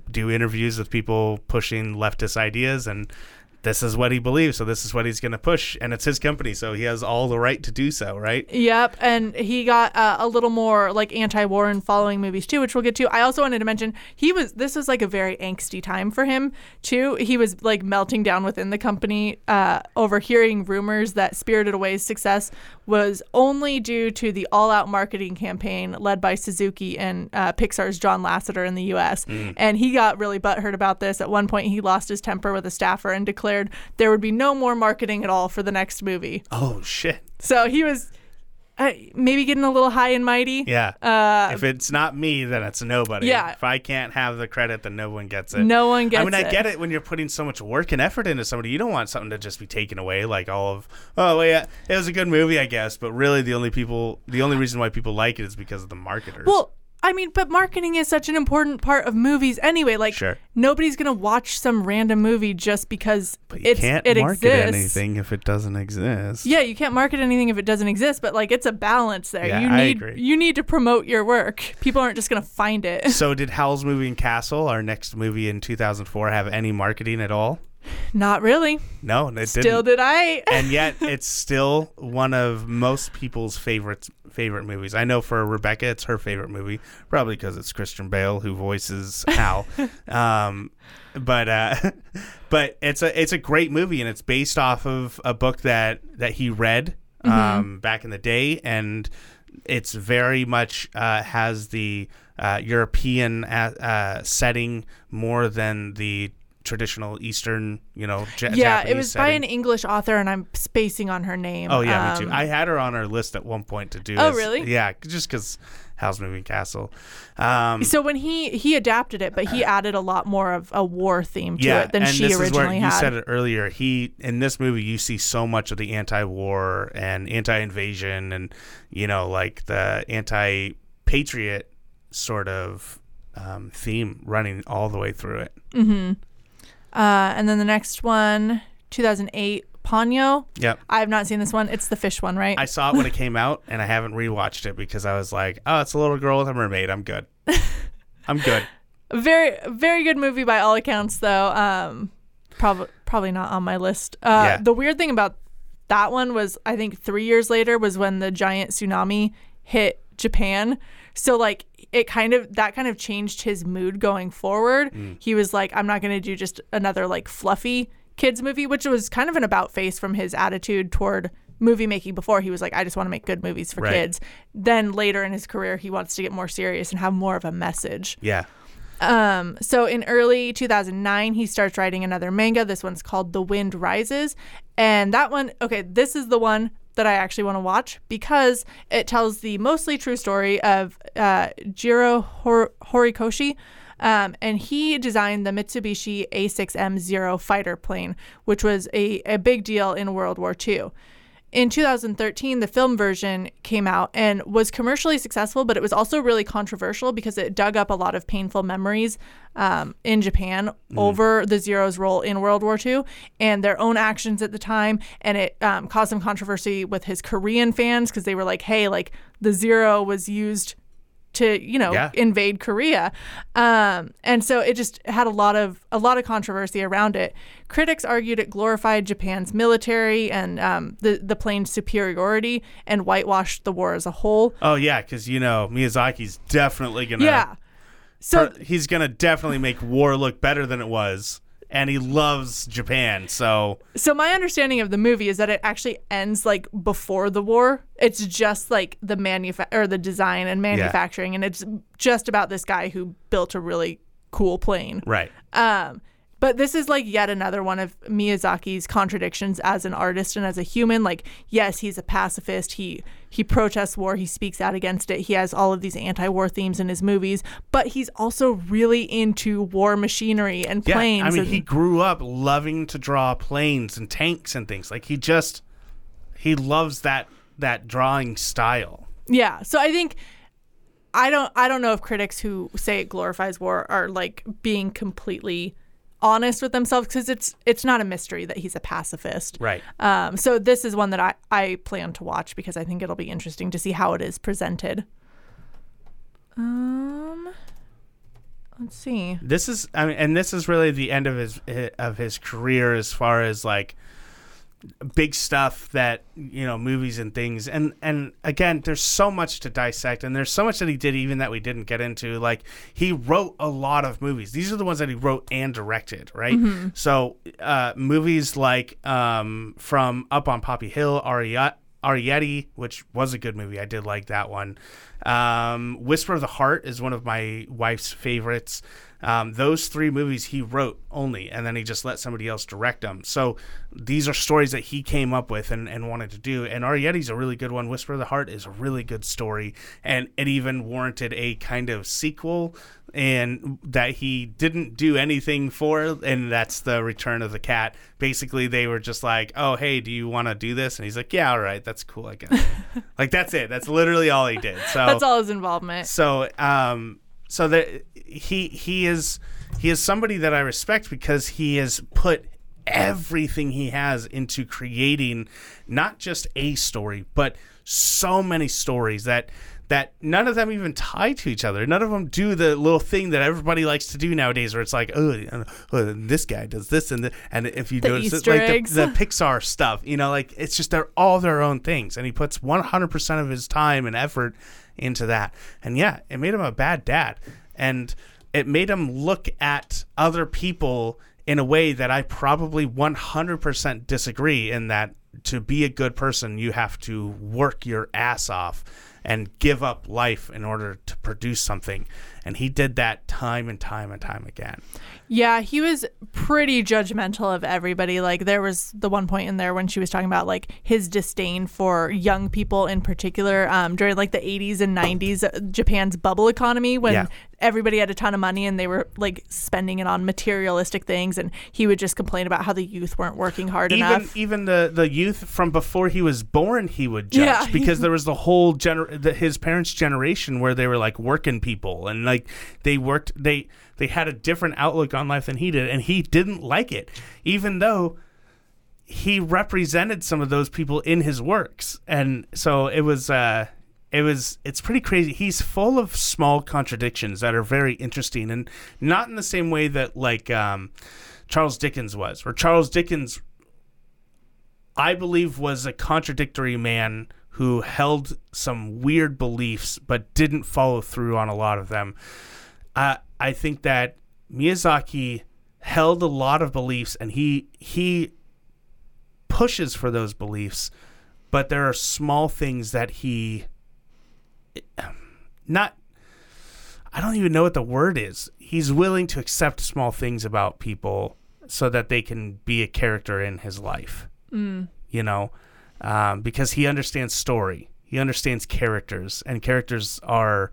do interviews with people pushing leftist ideas, and this is what he believes, so this is what he's going to push, and it's his company, so he has all the right to do so, right? Yep, and he got a little more like anti-war in following movies too, which we'll get to. I also wanted to mention this was like a very angsty time for him too. He was like melting down within the company, overhearing rumors that Spirited Away's success was only due to the all-out marketing campaign led by Suzuki and Pixar's John Lasseter in the U.S. And he got really butthurt about this. At one point, he lost his temper with a staffer and declared there would be no more marketing at all for the next movie. Oh shit. So he was maybe getting a little high and mighty. Yeah. If it's not me, then it's nobody. Yeah. If I can't have the credit, then no one gets it. No one gets it. I mean, I get it when you're putting so much work and effort into somebody. You don't want something to just be taken away, like all of, oh, well, yeah, it was a good movie, I guess. But really, the only reason why people like it is because of the marketers. Well, I mean, but marketing is such an important part of movies anyway. Like, sure. Nobody's going to watch some random movie just because it exists. Anything if it doesn't exist. Yeah, you can't market anything if it doesn't exist, but, like, it's a balance there. Yeah, I agree. You need to promote your work. People aren't just going to find it. So did Howl's Moving Castle, our next movie in 2004, have any marketing at all? Not really. No, it still didn't. And yet it's still one of most people's favorite movies. I know for Rebecca, it's her favorite movie, probably because it's Christian Bale who voices Hal. But it's a great movie, and it's based off of a book that he read back in the day, and it's very much has the European setting more than the traditional Eastern, Japanese. It was setting. By an English author, and I'm spacing on her name. Oh, yeah, me too. I had her on our list at one point to do this. Oh, really? Yeah, just because Howl's Moving Castle. So when he adapted it, but he added a lot more of a war theme to it than she originally had. You said it earlier. In this movie, you see so much of the anti-war and anti-invasion and, like the anti-patriot sort of theme running all the way through it. Mm-hmm. And then the next one, 2008, Ponyo. Yep. I have not seen this one. It's the fish one, right? I saw it when it came out, and I haven't rewatched it because I was like, oh, it's a little girl with a mermaid. I'm good. I'm good. Very, very good movie by all accounts, though. Probably not on my list. The weird thing about that one was I think 3 years later was when the giant tsunami hit Japan. So, like, that kind of changed his mood going forward. Mm. He was like, I'm not going to do just another, like, fluffy kids movie, which was kind of an about face from his attitude toward movie making before. He was like, I just want to make good movies for kids. Then later in his career, he wants to get more serious and have more of a message. Yeah. So in early 2009, he starts writing another manga. This one's called The Wind Rises. And that one, okay, this is the one that I actually want to watch because it tells the mostly true story of Jiro Horikoshi, and he designed the Mitsubishi A6M-0 fighter plane, which was a big deal in World War II. In 2013, the film version came out and was commercially successful, but it was also really controversial because it dug up a lot of painful memories in Japan over the Zero's role in World War II and their own actions at the time. And it caused some controversy with his Korean fans because they were like, hey, like the Zero was used to, invade Korea. And so it just had a lot of controversy around it. Critics argued it glorified Japan's military and the plane's superiority and whitewashed the war as a whole. Oh, yeah, because, Miyazaki's definitely going to... Yeah. So he's going to definitely make war look better than it was. And he loves Japan, So my understanding of the movie is that it actually ends, like, before the war. It's just, like, the design and manufacturing, and it's just about this guy who built a really cool plane. Right. But this is, like, yet another one of Miyazaki's contradictions as an artist and as a human. Like, yes, he's a pacifist. He protests war. He speaks out against it. He has all of these anti-war themes in his movies. But he's also really into war machinery and planes. Yeah, I mean, he grew up loving to draw planes and tanks and things. Like, he loves that drawing style. Yeah, so I think... I don't know if critics who say it glorifies war are, like, being completely... honest with themselves, because it's not a mystery that he's a pacifist. Right. So this is one that I plan to watch because I think it'll be interesting to see how it is presented. Let's see. This is really the end of his career as far as, like, big stuff that, movies and things. And again, there's so much to dissect, and there's so much that he did even that we didn't get into. Like, he wrote a lot of movies. These are the ones that he wrote and directed, right? Mm-hmm. So movies like From Up on Poppy Hill, Arrietty, which was a good movie. I did like that one. Whisper of the Heart is one of my wife's favorites. Those three movies he wrote only, and then he just let somebody else direct them. So these are stories that he came up with and wanted to do. And Arrietty's a really good one. Whisper of the Heart is a really good story, and it even warranted a kind of sequel, and that he didn't do anything for, and that's The Return of the Cat. Basically, they were just like, oh, hey, do you want to do this? And he's like, yeah, all right, that's cool, I guess. Like, that's it. That's literally all he did. So that's all his involvement. So he is somebody that I respect because he has put everything he has into creating not just a story, but so many stories that none of them even tie to each other. None of them do the little thing that everybody likes to do nowadays where it's like, oh this guy does this and this. And if you notice it, like the Pixar stuff, you know, like it's just they're all their own things. And he puts 100% of his time and effort into that. And yeah, it made him a bad dad. And it made him look at other people in a way that I probably 100% disagree in, that to be a good person, you have to work your ass off and give up life in order to produce something. And he did that time and time and time again. Yeah, he was pretty judgmental of everybody. Like, there was the one point in there when she was talking about, like, his disdain for young people in particular during, like, the 80s and 90s, Japan's bubble economy, when everybody had a ton of money and they were, like, spending it on materialistic things. And he would just complain about how the youth weren't working hard enough. Even the youth from before he was born, he would judge. Yeah. Because there was the whole his parents' generation where they were, like, working people. And, like, they had a different outlook on life than he did, and he didn't like it, even though he represented some of those people in his works. And so it's pretty crazy. He's full of small contradictions that are very interesting, and not in the same way that, like, Charles Dickens was, where Charles Dickens, I believe, was a contradictory man who held some weird beliefs but didn't follow through on a lot of them. I think that Miyazaki held a lot of beliefs, and he pushes for those beliefs, but there are small things that I don't even know what the word is. He's willing to accept small things about people so that they can be a character in his life, you know, because he understands story. He understands characters, and characters are...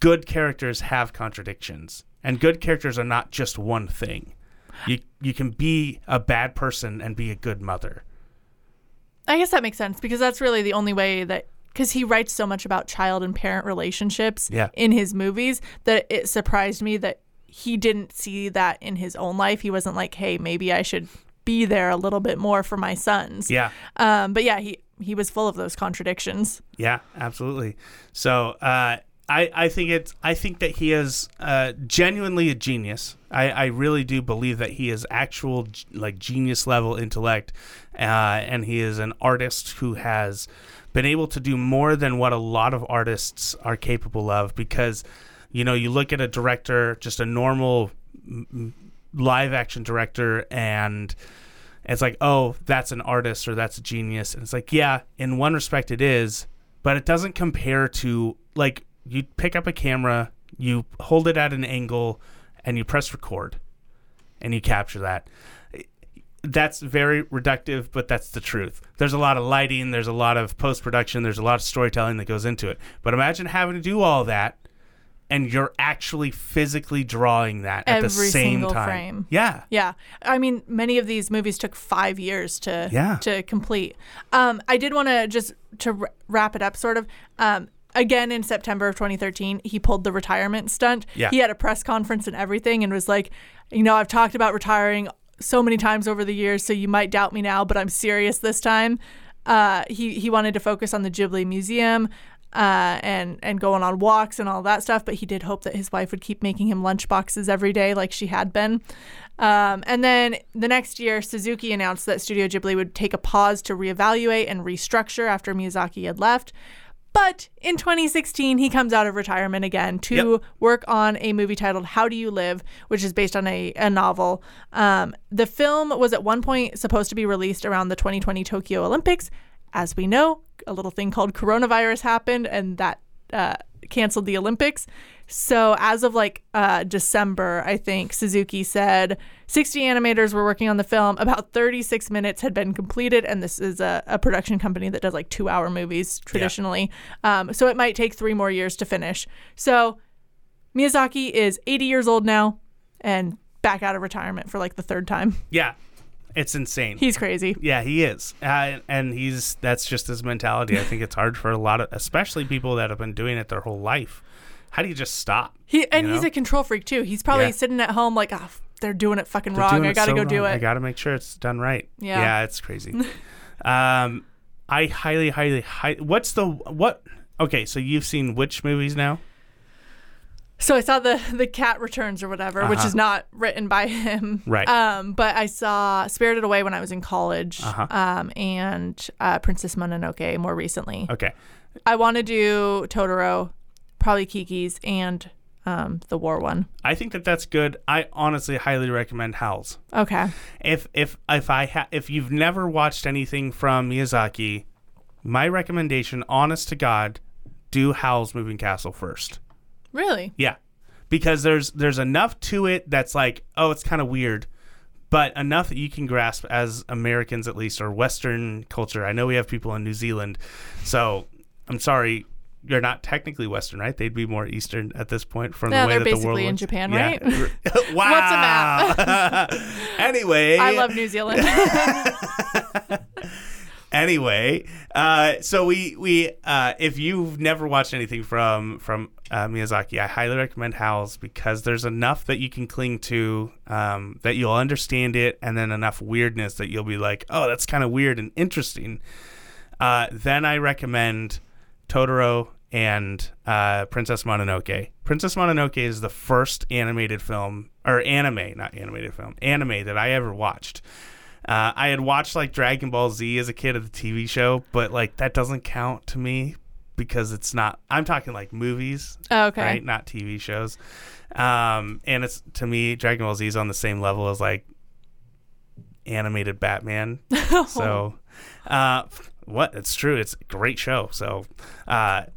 Good characters have contradictions, and good characters are not just one thing. You can be a bad person and be a good mother. I guess that makes sense, because that's really the only way that, because he writes so much about child and parent relationships in his movies, that it surprised me that he didn't see that in his own life. He wasn't like, hey, maybe I should be there a little bit more for my sons. Yeah. But yeah, he was full of those contradictions. Yeah, absolutely. So, I think that he is genuinely a genius. I really do believe that he is actual, like, genius level intellect, and he is an artist who has been able to do more than what a lot of artists are capable of. Because, you know, you look at a director, just a normal live action director, and it's like, oh, that's an artist or that's a genius. And it's like, yeah, in one respect it is, but it doesn't compare to, like, you pick up a camera, you hold it at an angle, and you press record, and you capture that. That's very reductive, but that's the truth. There's a lot of lighting, there's a lot of post-production, there's a lot of storytelling that goes into it. But imagine having to do all that, and you're actually physically drawing that at the same time. Every single frame. Yeah. Yeah. I mean, many of these movies took 5 years to complete. I did want to just, to wrap it up sort of, again, in September of 2013, he pulled the retirement stunt. Yeah. He had a press conference and everything and was like, you know, I've talked about retiring so many times over the years, so you might doubt me now, but I'm serious this time. He wanted to focus on the Ghibli Museum and going on walks and all that stuff, but he did hope that his wife would keep making him lunch boxes every day like she had been. And then the next year, Suzuki announced that Studio Ghibli would take a pause to reevaluate and restructure after Miyazaki had left. But in 2016, he comes out of retirement again to work on a movie titled How Do You Live?, which is based on a novel. The film was at one point supposed to be released around the 2020 Tokyo Olympics as we know, a little thing called coronavirus happened, and that canceled the Olympics. So as of like December, I think Suzuki said 60 animators were working on the film. About 36 minutes had been completed. And this is a production company that does like 2-hour movies traditionally. Yeah. So it might take 3 more years to finish. So Miyazaki is 80 years old now and back out of retirement for like the 3rd time. Yeah. It's insane. He's crazy. Yeah, he is. And that's just his mentality. I think it's hard for a lot of, especially people that have been doing it their whole life. How do you just stop? He's a control freak, too. He's probably sitting at home like, oh, they're doing it fucking wrong. I got to go do it. I got to make sure it's done right. Yeah. Yeah, it's crazy. I highly, what? Okay, so you've seen which movies now? So I saw the Cat Returns or whatever, which is not written by him. Right. But I saw Spirited Away when I was in college and Princess Mononoke more recently. Okay. I want to do Totoro, probably Kiki's, and the war one. I think that's good. I honestly highly recommend Howl's. Okay. If you've never watched anything from Miyazaki, my recommendation, honest to God, do Howl's Moving Castle first. Really? Yeah. Because there's enough to it that's like, oh, it's kind of weird, but enough that you can grasp as Americans, at least, or Western culture. I know we have people in New Zealand, so I'm sorry, you're not technically Western, right? They'd be more Eastern at this point from the way that the world looks. They're basically in Japan, right? Yeah. Wow. What's a map? Anyway. I love New Zealand. Anyway, so we if you've never watched anything from Miyazaki, I highly recommend Howl's because there's enough that you can cling to that you'll understand it, and then enough weirdness that you'll be like, oh, that's kind of weird and interesting. Then I recommend Totoro and Princess Mononoke. Princess Mononoke is the first anime that I ever watched. I had watched like Dragon Ball Z as a kid of the TV show, but like that doesn't count to me because it's not. I'm talking like movies, right? Not TV shows. And it's, to me, Dragon Ball Z is on the same level as like animated Batman. So, what? It's true. It's a great show. So, but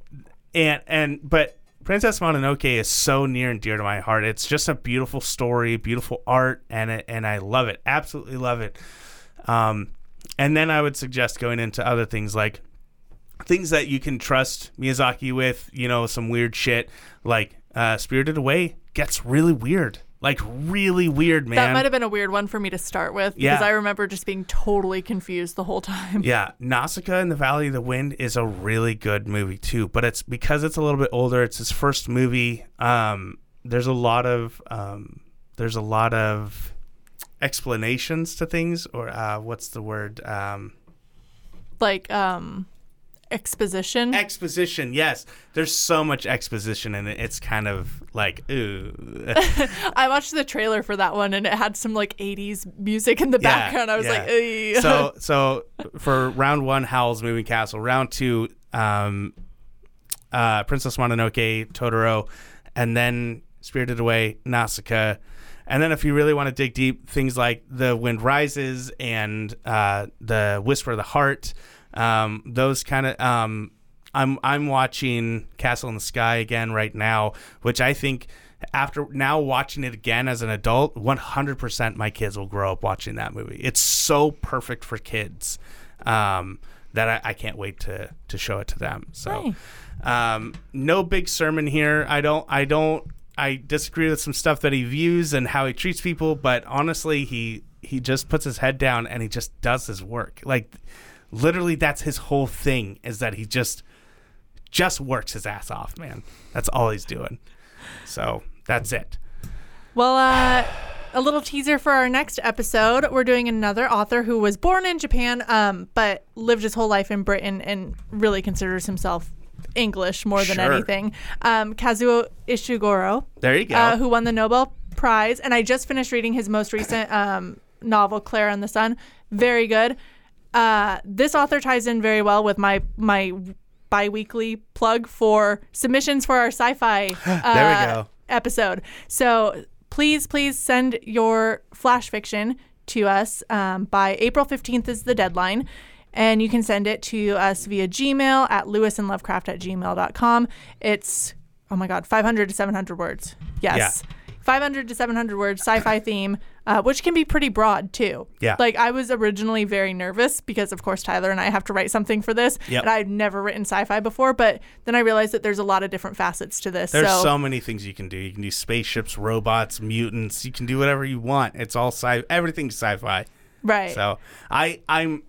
Princess Mononoke is so near and dear to my heart. It's just a beautiful story, beautiful art, and I love it. Absolutely love it. And then I would suggest going into other things, like things that you can trust Miyazaki with, some weird shit, like Spirited Away gets really weird. Like, really weird, man. That might have been a weird one for me to start with because I remember just being totally confused the whole time. Yeah. Nausicaä in the Valley of the Wind is a really good movie, too. But it's because it's a little bit older. It's his first movie. There's a lot of explanations to things, or what's the word? Exposition? Exposition, yes. There's so much exposition in it. It's kind of like, ooh. I watched the trailer for that one, and it had some, like, 80s music in the background. I was like, ooh. So for round 1, Howl's Moving Castle. Round 2, Princess Mononoke, Totoro, and then Spirited Away, Nausicaä. And then if you really want to dig deep, things like The Wind Rises and The Whisper of the Heart. Those kind of I'm watching Castle in the Sky again right now, which I think after now watching it again as an adult, 100% my kids will grow up watching that movie. It's so perfect for kids that I can't wait to show it to them. So no big sermon here. I disagree with some stuff that he views and how he treats people, but honestly he just puts his head down and he just does his work. Like, literally, that's his whole thing, is that he just works his ass off, man. That's all he's doing. So that's it. Well, a little teaser for our next episode. We're doing another author who was born in Japan, but lived his whole life in Britain and really considers himself English more than anything. Kazuo Ishiguro. There you go. Who won the Nobel Prize. And I just finished reading his most recent novel, Claire and the Sun. Very good. This author ties in very well with my bi-weekly plug for submissions for our sci-fi episode. So please send your flash fiction to us. By April 15th is the deadline. And you can send it to us via Gmail at lewisandlovecraft@gmail.com. It's, oh my God, 500 to 700 words. Yes. Yeah. 500 to 700 words, sci-fi theme, which can be pretty broad, too. Yeah. Like, I was originally very nervous because, of course, Tyler and I have to write something for this. Yep. And I've never written sci-fi before. But then I realized that there's a lot of different facets to this. There's so many things you can do. You can do spaceships, robots, mutants. You can do whatever you want. It's all sci-fi. Everything's sci-fi. Right. So I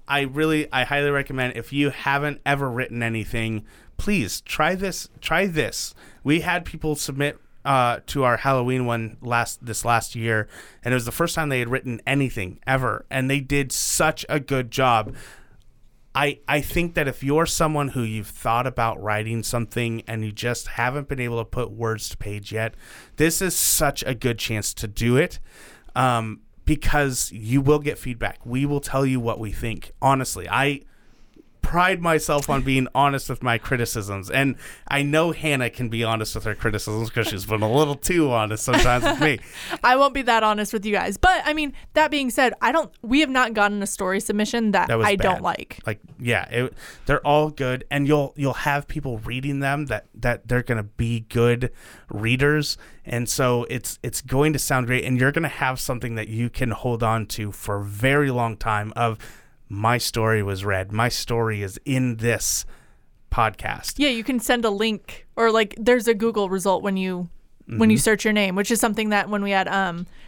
highly recommend, if you haven't ever written anything, please try this. We had people submit to our Halloween one last year, and it was the first time they had written anything ever, and they did such a good job. I think that if you're someone who you've thought about writing something and you just haven't been able to put words to page yet, this is such a good chance to do it. Because you will get feedback. We will tell you what we think. Honestly, I pride myself on being honest with my criticisms. And I know Hannah can be honest with her criticisms because she's been a little too honest sometimes with me. I won't be that honest with you guys. But, I mean, that being said, we have not gotten a story submission that I bad. Don't like. Like, yeah, they're all good. And you'll have people reading them that they're going to be good readers. And so it's going to sound great, and you're going to have something that you can hold on to for a very long time of, my story was read. My story is in this podcast. Yeah, you can send a link, or like there's a Google result when you search your name, which is something that when we had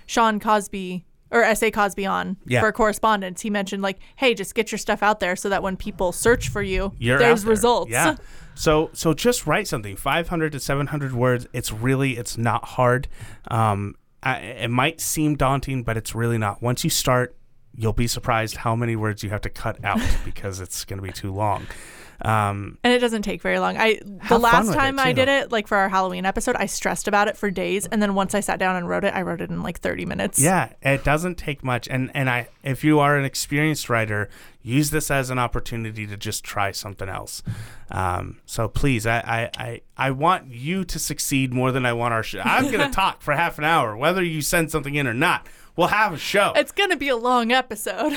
Sean Cosby or S.A. Cosby on for correspondence, he mentioned like, hey, just get your stuff out there so that when people search for you, there's results. Yeah. So just write something, 500 to 700 words. It's not hard. It might seem daunting, but it's really not. Once you start, you'll be surprised how many words you have to cut out because it's going to be too long. And it doesn't take very long. The last time I did it, like for our Halloween episode, I stressed about it for days. And then once I sat down and wrote it, I wrote it in like 30 minutes. Yeah, it doesn't take much. And if you are an experienced writer, use this as an opportunity to just try something else. So please, I want you to succeed more than I want our show. I'm going to talk for half an hour, whether you send something in or not. We'll have a show. It's going to be a long episode.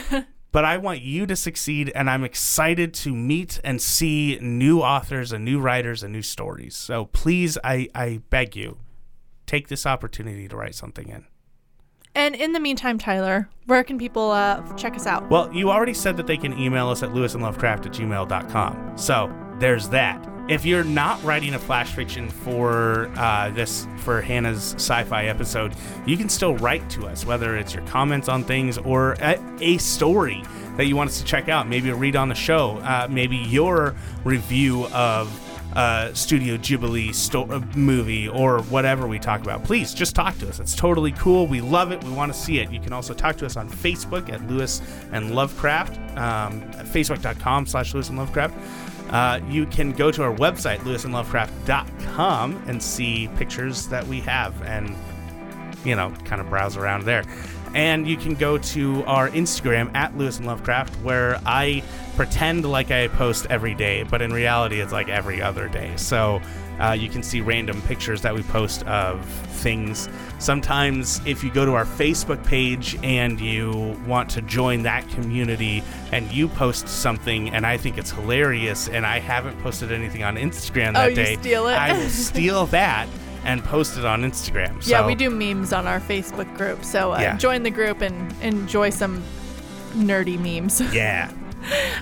But I want you to succeed, and I'm excited to meet and see new authors and new writers and new stories. So please, I beg you, take this opportunity to write something in. And in the meantime, Tyler, where can people check us out? Well, you already said that they can email us at lewisandlovecraft@gmail.com. So there's that. If you're not writing a flash fiction for Hannah's sci-fi episode, you can still write to us, whether it's your comments on things or a story that you want us to check out, maybe a read on the show, maybe your review of Studio Ghibli movie or whatever we talk about. Please just talk to us. It's totally cool. We love it. We want to see it. You can also talk to us on Facebook at Lewis and Lovecraft, facebook.com/Lewis and Lovecraft. You can go to our website, lewisandlovecraft.com, and see pictures that we have and, kind of browse around there. And you can go to our Instagram at lewisandlovecraft, where I pretend like I post every day, but in reality, it's like every other day. So you can see random pictures that we post of things. Sometimes if you go to our Facebook page and you want to join that community and you post something and I think it's hilarious and I haven't posted anything on Instagram that day, steal it. I will steal that and post it on Instagram. So, yeah, we do memes on our Facebook group. So join the group and enjoy some nerdy memes. Yeah.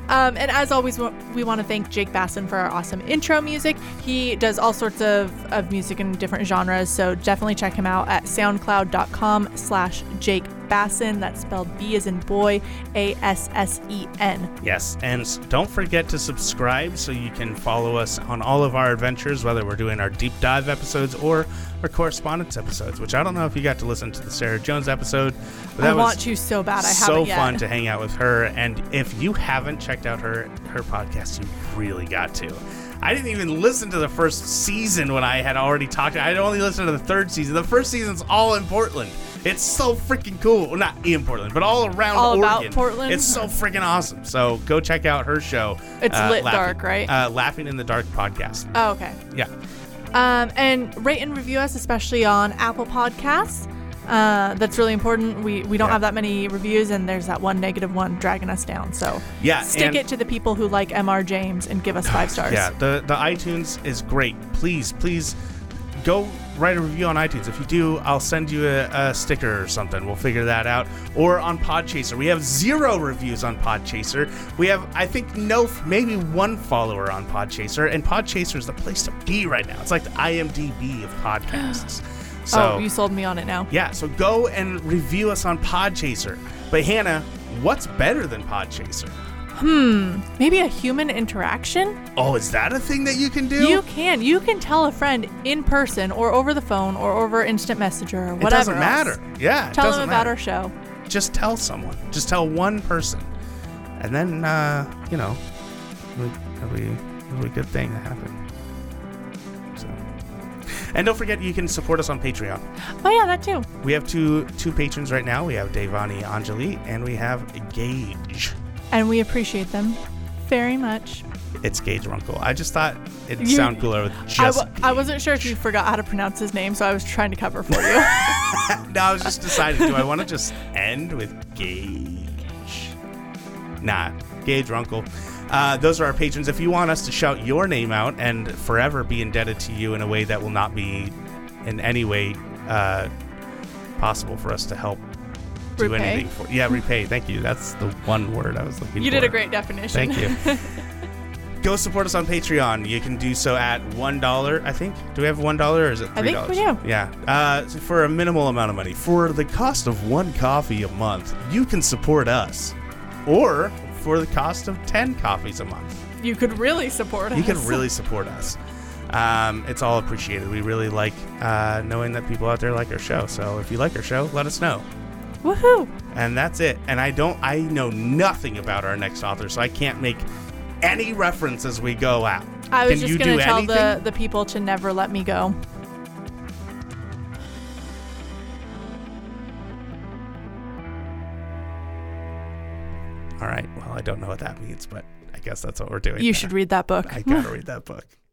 And as always, we want to thank Jake Bassin for our awesome intro music. He does all sorts of music in different genres, so definitely check him out at soundcloud.com/Jake Bassin. That's spelled B as in boy, Assen. Yes, and don't forget to subscribe so you can follow us on all of our adventures, whether we're doing our deep dive episodes or our correspondence episodes, which I don't know if you got to listen to the Sarah Jones episode. But that I want was you so bad. I haven't yet. So fun to hang out with her, and if you haven't checked out her podcast, you really got to. I didn't even listen to the first season when I had already talked. I only listened to the third season. The first season's all in Portland. It's so freaking cool. Well, not in Portland, but all around Oregon. All about Portland. It's so freaking awesome. So go check out her show. It's Lit Dark, right? Laughing in the Dark podcast. Oh, okay. Yeah. And rate and review us, especially on Apple Podcasts. That's really important. We don't have that many reviews, and there's that one negative one dragging us down. So stick it to the people who like M.R. James and give us 5 stars. Yeah, the iTunes is great. Please go write a review on iTunes. If you do, I'll send you a sticker or something. We'll figure that out. Or on Podchaser. We have 0 reviews on Podchaser. We have, I think, maybe 1 follower on Podchaser. And Podchaser is the place to be right now. It's like the IMDb of podcasts. So, you sold me on it now. Yeah, so go and review us on Podchaser. But Hannah, what's better than Podchaser? Maybe a human interaction? Oh, is that a thing that you can do? You can tell a friend in person or over the phone or over instant messenger or whatever. It doesn't matter. Yeah, tell them about our show. Just tell someone. Just tell one person. And then, that'll be a really good thing to happen. And don't forget, you can support us on Patreon. Oh, yeah, that too. We have two patrons right now. We have Devani Anjali, and we have Gage. And we appreciate them very much. It's Gage Runkle. I just thought it'd sound cooler with just I wasn't sure if you forgot how to pronounce his name, so I was trying to cover for you. No, I was just deciding, do I want to just end with Gage? Nah, Gage Runkle. Those are our patrons. If you want us to shout your name out and forever be indebted to you in a way that will not be in any way possible for us to help do anything for. Yeah, repay. Thank you. That's the one word I was looking for. You did a great definition. Thank you. Go support us on Patreon. You can do so at $1, I think. Do we have $1 or is it $3? I think we do. Yeah. So for a minimal amount of money. For the cost of 1 coffee a month, you can support us. Or... for the cost of 10 coffees a month. You could really support us. It's all appreciated. We really like knowing that people out there like our show. So if you like our show, let us know. Woohoo! And that's it. And I know nothing about our next author, so I can't make any reference as we go out. I was just going to tell the people to never let me go. All right. Well, I don't know what that means, but I guess that's what we're doing. You should read that book. I gotta read that book.